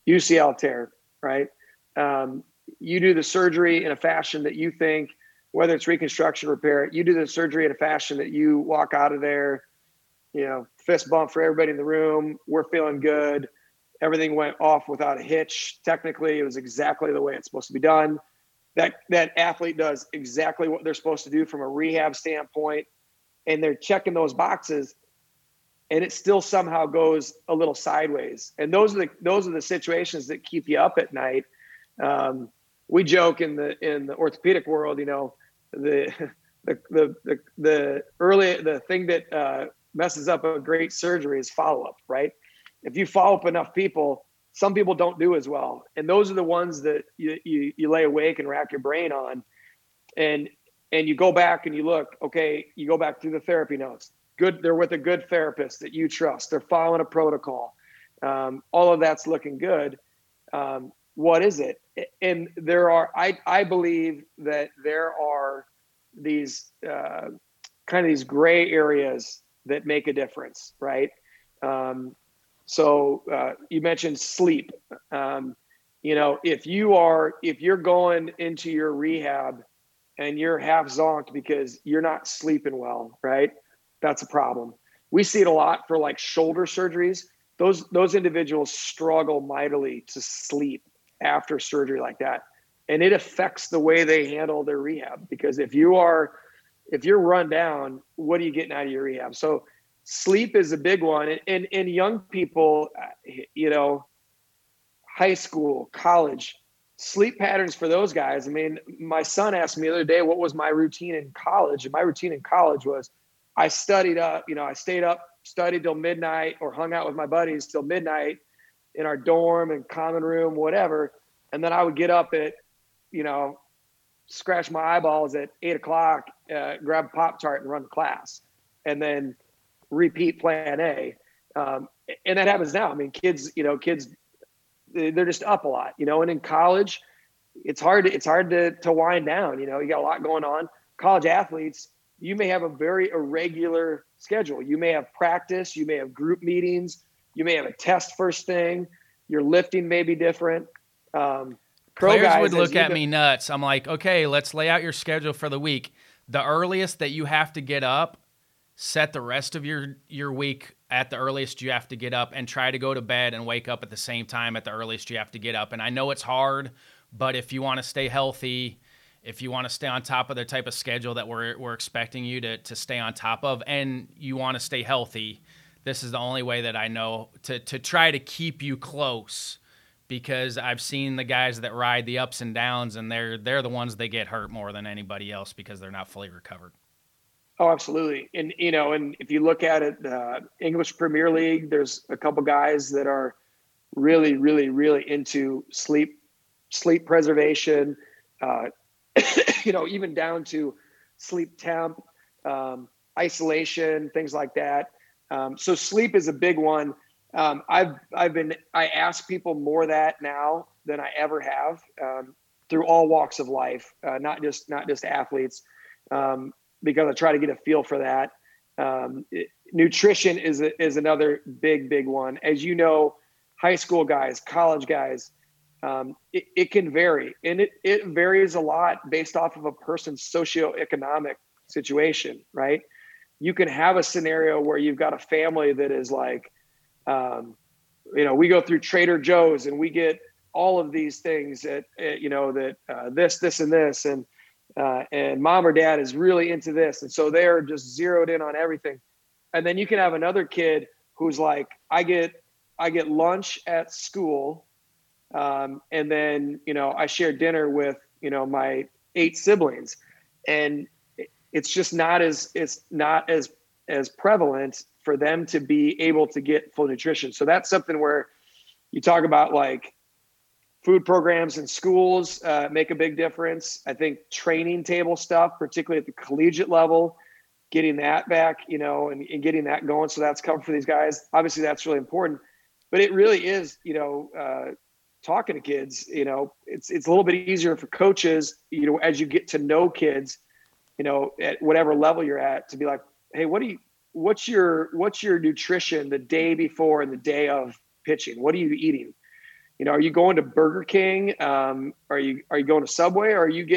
UCL tear, right? You do the surgery in a fashion that you think, whether it's reconstruction, repair, you do the surgery in a fashion that you walk out of there, fist bump for everybody in the room. We're feeling good. Everything went off without a hitch. Technically, it was exactly the way it's supposed to be done. That athlete does exactly what they're supposed to do from a rehab standpoint, and they're checking those boxes, and it still somehow goes a little sideways. And those are the situations that keep you up at night. We joke in the orthopedic world, the thing that messes up a great surgery is follow-up, right? If you follow up enough people, some people don't do as well. And those are the ones that you lay awake and rack your brain on. And you go back and you look, okay, you go back through the therapy notes. Good. They're with a good therapist that you trust. They're following a protocol. All of that's looking good. What is it? And I believe that there are these kind of these gray areas that make a difference, right? So you mentioned sleep. If you're going into your rehab and you're half zonked because you're not sleeping well, right? That's a problem. We see it a lot for like shoulder surgeries. Those individuals struggle mightily to sleep after surgery like that. And it affects the way they handle their rehab, because if you're run down, what are you getting out of your rehab? So sleep is a big one. And young people, high school, college, sleep patterns for those guys. I mean, my son asked me the other day, what was my routine in college? And my routine in college was I studied up, I stayed up, studied till midnight, or hung out with my buddies till midnight in our dorm and common room, whatever. And then I would get up at, scratch my eyeballs at 8 o'clock, grab a Pop-Tart and run to class, and then repeat plan A. And that happens now. I mean, kids, they're just up a lot, and in college, it's hard to wind down. You got a lot going on. College athletes, you may have a very irregular schedule. You may have practice, you may have group meetings, you may have a test first thing. Your lifting may be different. Players would look at me nuts. I'm like, okay, let's lay out your schedule for the week. The earliest that you have to get up, set the rest of your week at the earliest you have to get up, and try to go to bed and wake up at the same time at the earliest you have to get up. And I know it's hard, but if you want to stay healthy, if you want to stay on top of the type of schedule that we're expecting you to stay on top of, and you want to stay healthy, this is the only way that I know to try to keep you close. Because I've seen the guys that ride the ups and downs, and they're the ones that get hurt more than anybody else because they're not fully recovered. Oh, absolutely. And, and if you look at it, English Premier League, there's a couple guys that are really, really, really into sleep preservation, even down to sleep temp, isolation, things like that. So sleep is a big one. I ask people more that now than I ever have, through all walks of life, not just athletes, because I try to get a feel for that. Nutrition is another big one. As you know, high school guys, college guys, it can vary, and it varies a lot based off of a person's socioeconomic situation, right? You can have a scenario where you've got a family that is like, we go through Trader Joe's and we get all of these things that this, and this, and mom or dad is really into this. And so they're just zeroed in on everything. And then you can have another kid who's like, I get lunch at school. And then, I share dinner with, my 8 siblings, and it's not as prevalent for them to be able to get full nutrition. So that's something where you talk about like food programs in schools make a big difference. I think training table stuff, particularly at the collegiate level, getting that back, and getting that going. So that's covered for these guys. Obviously that's really important, but it really is, talking to kids, it's a little bit easier for coaches, as you get to know kids, at whatever level you're at, to be like, hey, what's your nutrition the day before and the day of pitching? What are you eating? Are you going to Burger King? Are you going to Subway? Or are you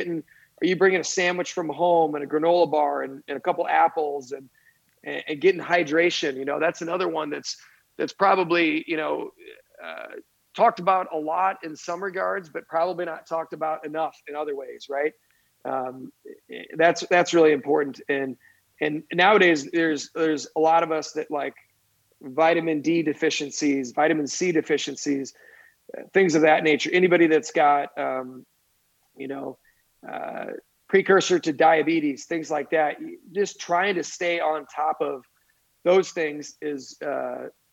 bringing a sandwich from home and a granola bar and a couple apples and getting hydration? That's another one that's probably, talked about a lot in some regards, but probably not talked about enough in other ways. Right. That's really important. And nowadays there's a lot of us that like vitamin D deficiencies, vitamin C deficiencies, things of that nature. Anybody that's got, precursor to diabetes, things like that, just trying to stay on top of those things is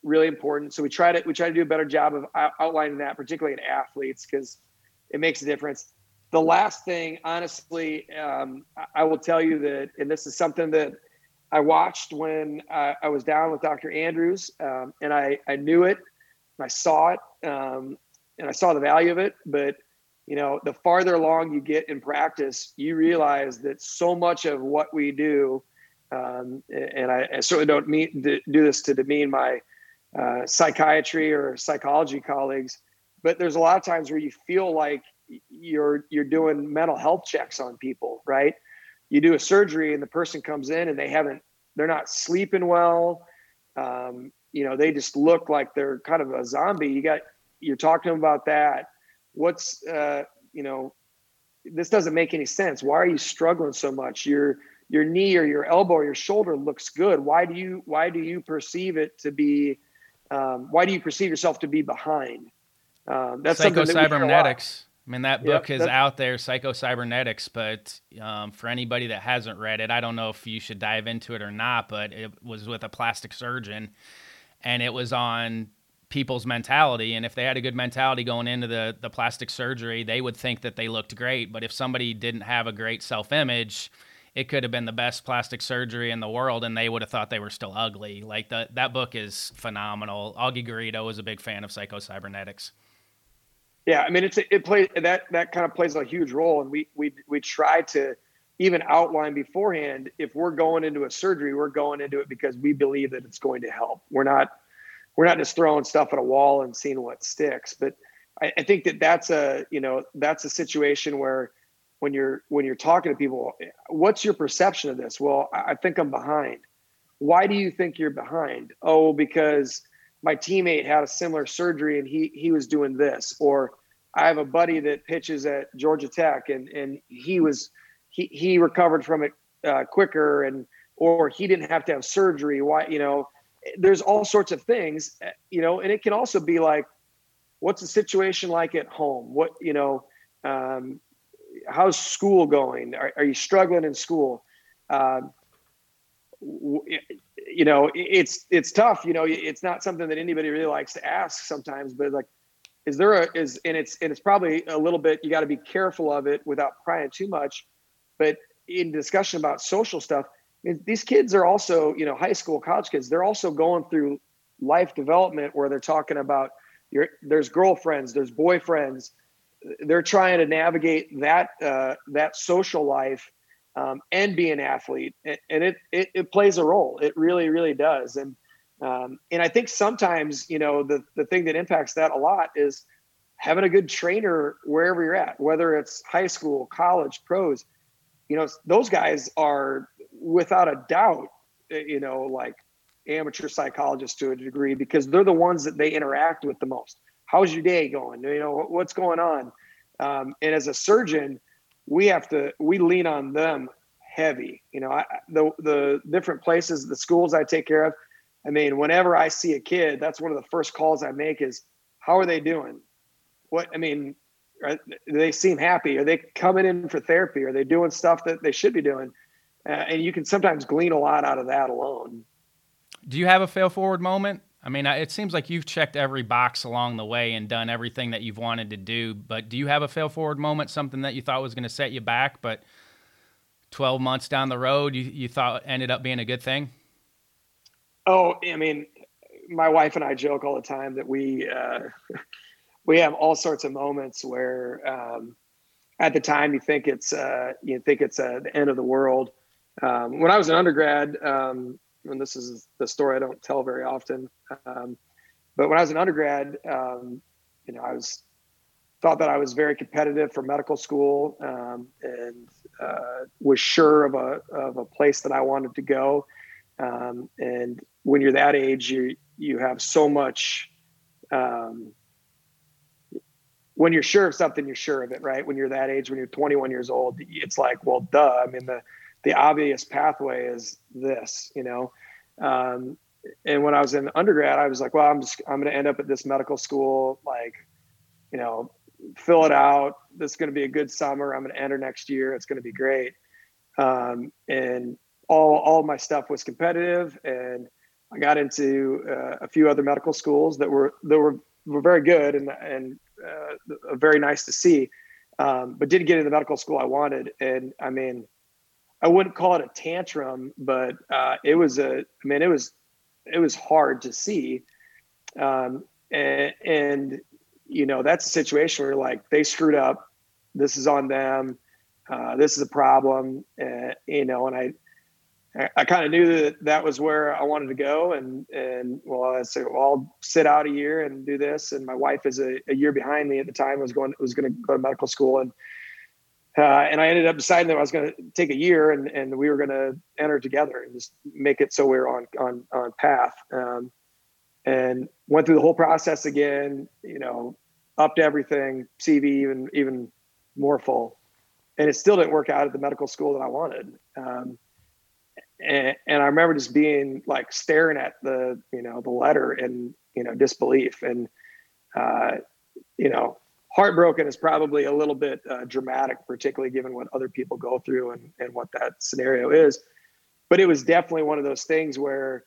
really important. So we try to do a better job of outlining that, particularly in athletes, because it makes a difference. The last thing, honestly, I will tell you that, and this is something that I watched when I was down with Dr. Andrews, and I knew it, and I saw it, and I saw the value of it. But, the farther along you get in practice, you realize that so much of what we do And I certainly don't do this to demean my psychiatry or psychology colleagues, but there's a lot of times where you feel like you're doing mental health checks on people, right? You do a surgery and the person comes in and they're not sleeping well. They just look like they're kind of a zombie. You're talking to them about that. This doesn't make any sense. Why are you struggling so much? Your knee or your elbow or your shoulder looks good. Why do you perceive it to be, why do you perceive yourself to be behind? That's Psycho-Cybernetics. I mean, that book is out there, Psycho-Cybernetics, but for anybody that hasn't read it, I don't know if you should dive into it or not, but it was with a plastic surgeon, and it was on people's mentality. And if they had a good mentality going into the plastic surgery, they would think that they looked great. But if somebody didn't have a great self-image, it could have been the best plastic surgery in the world, and they would have thought they were still ugly. Like, that book is phenomenal. Augie Garrido is a big fan of Psycho-Cybernetics. Yeah, I mean, it kind of plays a huge role, and we try to even outline beforehand, if we're going into a surgery, we're going into it because we believe that it's going to help. We're not just throwing stuff at a wall and seeing what sticks. But I think that's a situation where when you're talking to people, what's your perception of this? Well, I think I'm behind. Why do you think you're behind? Oh, because my teammate had a similar surgery and he was doing this, or I have a buddy that pitches at Georgia Tech and he recovered from it quicker, or he didn't have to have surgery. Why, there's all sorts of things, and it can also be like, what's the situation like at home? What, how's school going? Are you struggling in school? It's tough. It's not something that anybody really likes to ask sometimes, but like, it's probably a little bit, you got to be careful of it without prying too much. But in discussion about social stuff, I mean, these kids are also, high school, college kids, they're also going through life development where they're talking about there's girlfriends, there's boyfriends. They're trying to navigate that social life, and be an athlete, and it plays a role. It really, really does. And I think sometimes, the thing that impacts that a lot is having a good trainer wherever you're at, whether it's high school, college, pros. Those guys are without a doubt, like amateur psychologists to a degree, because they're the ones that they interact with the most. How's your day going? What's going on? And as a surgeon, we lean on them heavy. The different places, the schools I take care of. I mean, whenever I see a kid, that's one of the first calls I make is, how are they doing? Do they seem happy? Are they coming in for therapy? Are they doing stuff that they should be doing? And you can sometimes glean a lot out of that alone. Do you have a fail forward moment? I mean, it seems like you've checked every box along the way and done everything that you've wanted to do, but do you have a fail forward moment, something that you thought was going to set you back, but 12 months down the road, you thought ended up being a good thing? Oh, I mean, my wife and I joke all the time that we have all sorts of moments where, at the time you think it's the end of the world. When I was an undergrad, and this is the story I don't tell very often. But when I was an undergrad, I thought that I was very competitive for medical school, and was sure of a place that I wanted to go. And when you're that age, you have so much, when you're sure of something, you're sure of it, right? When you're that age, when you're 21 years old, it's like, well, duh. I mean, the obvious pathway is this, and when I was in undergrad, I was like, well, I'm going to end up at this medical school, fill it out. This is going to be a good summer. I'm going to enter next year. It's going to be great. And all my stuff was competitive, and I got into a few other medical schools that were very good and very nice to see. But didn't get into the medical school I wanted. And I mean, I wouldn't call it a tantrum, but it was hard to see. That's a situation where you're like, they screwed up. This is on them. This is a problem. And I kind of knew that that was where I wanted to go. And well, I said, well, I'll sit out a year and do this. And my wife is a year behind me at the time, was going to go to medical school. And I ended up deciding that I was going to take a year and we were going to enter together and just make it so we were on path. And went through the whole process again, you know, upped everything, CV even more full. And it still didn't work out at the medical school that I wanted. And I remember just being like staring at the letter and, disbelief and, heartbroken is probably a little bit dramatic, particularly given what other people go through and what that scenario is. But it was definitely one of those things where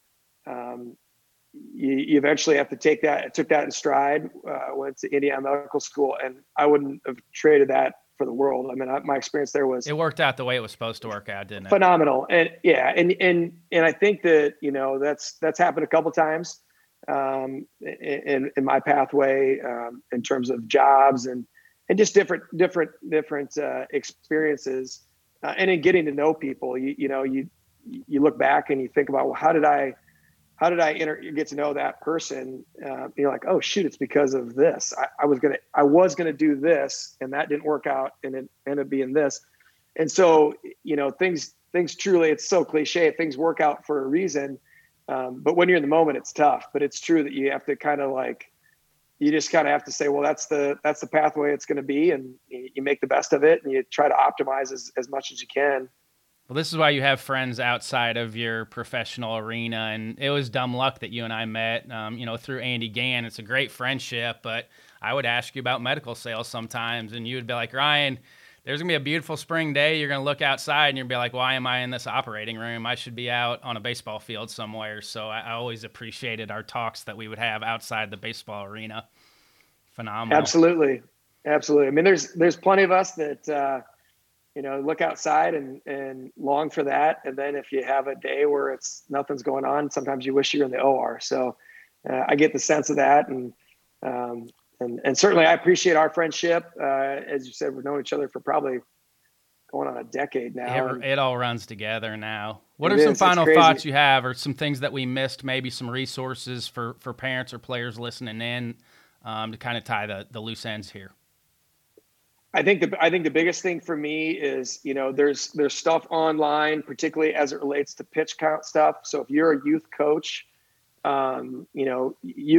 you eventually have to took that in stride, went to Indiana Medical School, and I wouldn't have traded that for the world. I mean, my experience there was... It worked out the way it was supposed to work out, didn't it? Phenomenal. And yeah, and I think that, that's happened a couple times. In my pathway, in terms of jobs and just different experiences, and in getting to know people, you look back and you think about, well, how did I get to know that person? You're like, oh shoot, it's because of this. I was going to do this and that didn't work out and it ended up being this. And so, things truly, it's so cliche, things work out for a reason. But when you're in the moment, it's tough, but it's true that you have to have to say, well, that's the pathway it's going to be. And you make the best of it and you try to optimize as much as you can. Well, this is why you have friends outside of your professional arena. And it was dumb luck that you and I met, through Andy Gann. It's a great friendship, but I would ask you about medical sales sometimes. And you would be like, Ryan, there's gonna be a beautiful spring day. You're gonna look outside and you'll be like, why am I in this operating room? I should be out on a baseball field somewhere. So I always appreciated our talks that we would have outside the baseball arena. Phenomenal. Absolutely. I mean, there's plenty of us that, look outside and long for that. And then if you have a day where nothing's going on, sometimes you wish you were in the OR. So I get the sense of that. And certainly I appreciate our friendship. As you said, we've known each other for probably going on a decade now. It all runs together now. What are some final thoughts you have or some things that we missed, maybe some resources for parents or players listening in to kind of tie the loose ends here? I think the biggest thing for me is, there's stuff online, particularly as it relates to pitch count stuff. So if you're a youth coach, you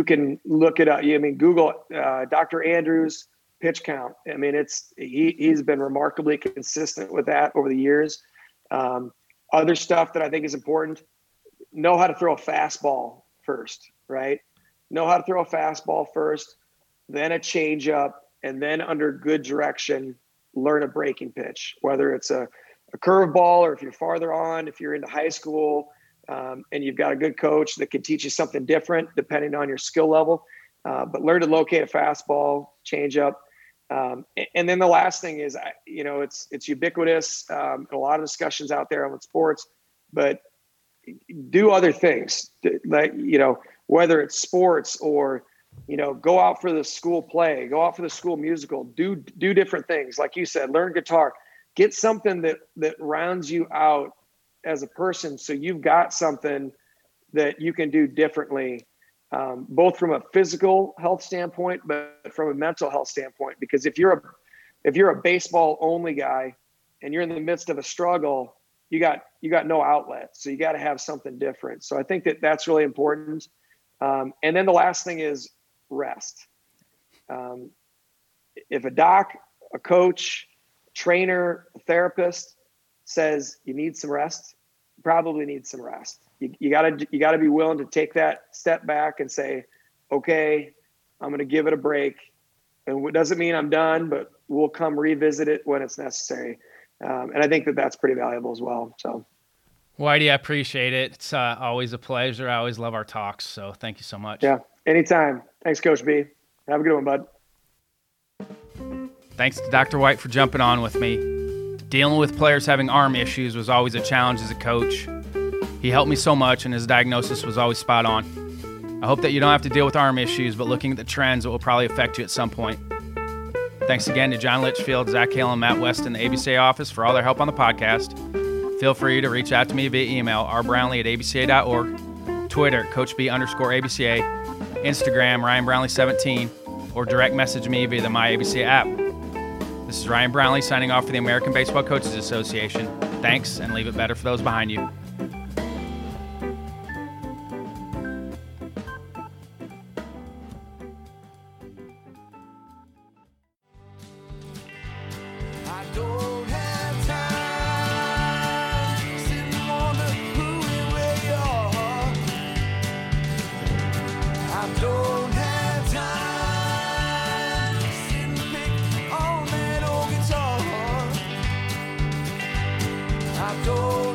can look it up. I mean, Google, Dr. Andrews pitch count. I mean, he's been remarkably consistent with that over the years. Other stuff that I think is important, know how to throw a fastball first, right? Then a changeup, and then under good direction, learn a breaking pitch, whether it's a curveball or if you're farther on, if you're into high school, and you've got a good coach that can teach you something different depending on your skill level. But learn to locate a fastball, change up. And then the last thing is, it's ubiquitous. A lot of discussions out there on sports, but do other things like, whether it's sports or, go out for the school play, go out for the school musical, do different things. Like you said, learn guitar, get something that rounds you out as a person. So you've got something that you can do differently, both from a physical health standpoint, but from a mental health standpoint, because if you're a baseball only guy and you're in the midst of a struggle, you got no outlet. So you got to have something different. So I think that that's really important. And then the last thing is rest. If a doc, a coach, trainer, a therapist says you need some rest, probably need some rest. You gotta be willing to take that step back and say, okay, I'm going to give it a break. And it doesn't mean I'm done, but we'll come revisit it when it's necessary. And I think that that's pretty valuable as well. So. Whitey, I appreciate it. It's always a pleasure. I always love our talks. So thank you so much. Yeah. Anytime. Thanks, Coach B. Have a good one, bud. Thanks to Dr. White for jumping on with me. Dealing with players having arm issues was always a challenge as a coach. He helped me so much, and his diagnosis was always spot on. I hope that you don't have to deal with arm issues, but looking at the trends, it will probably affect you at some point. Thanks again to John Litchfield, Zach Hale, and Matt West in the ABCA office for all their help on the podcast. feel free to reach out to me via email, rbrownlee@abca.org, Twitter, CoachB_ABCA, Instagram, RyanBrownlee17, or direct message me via the MyABCA app. This is Ryan Brownlee signing off for the American Baseball Coaches Association. Thanks, and leave it better for those behind you. Go!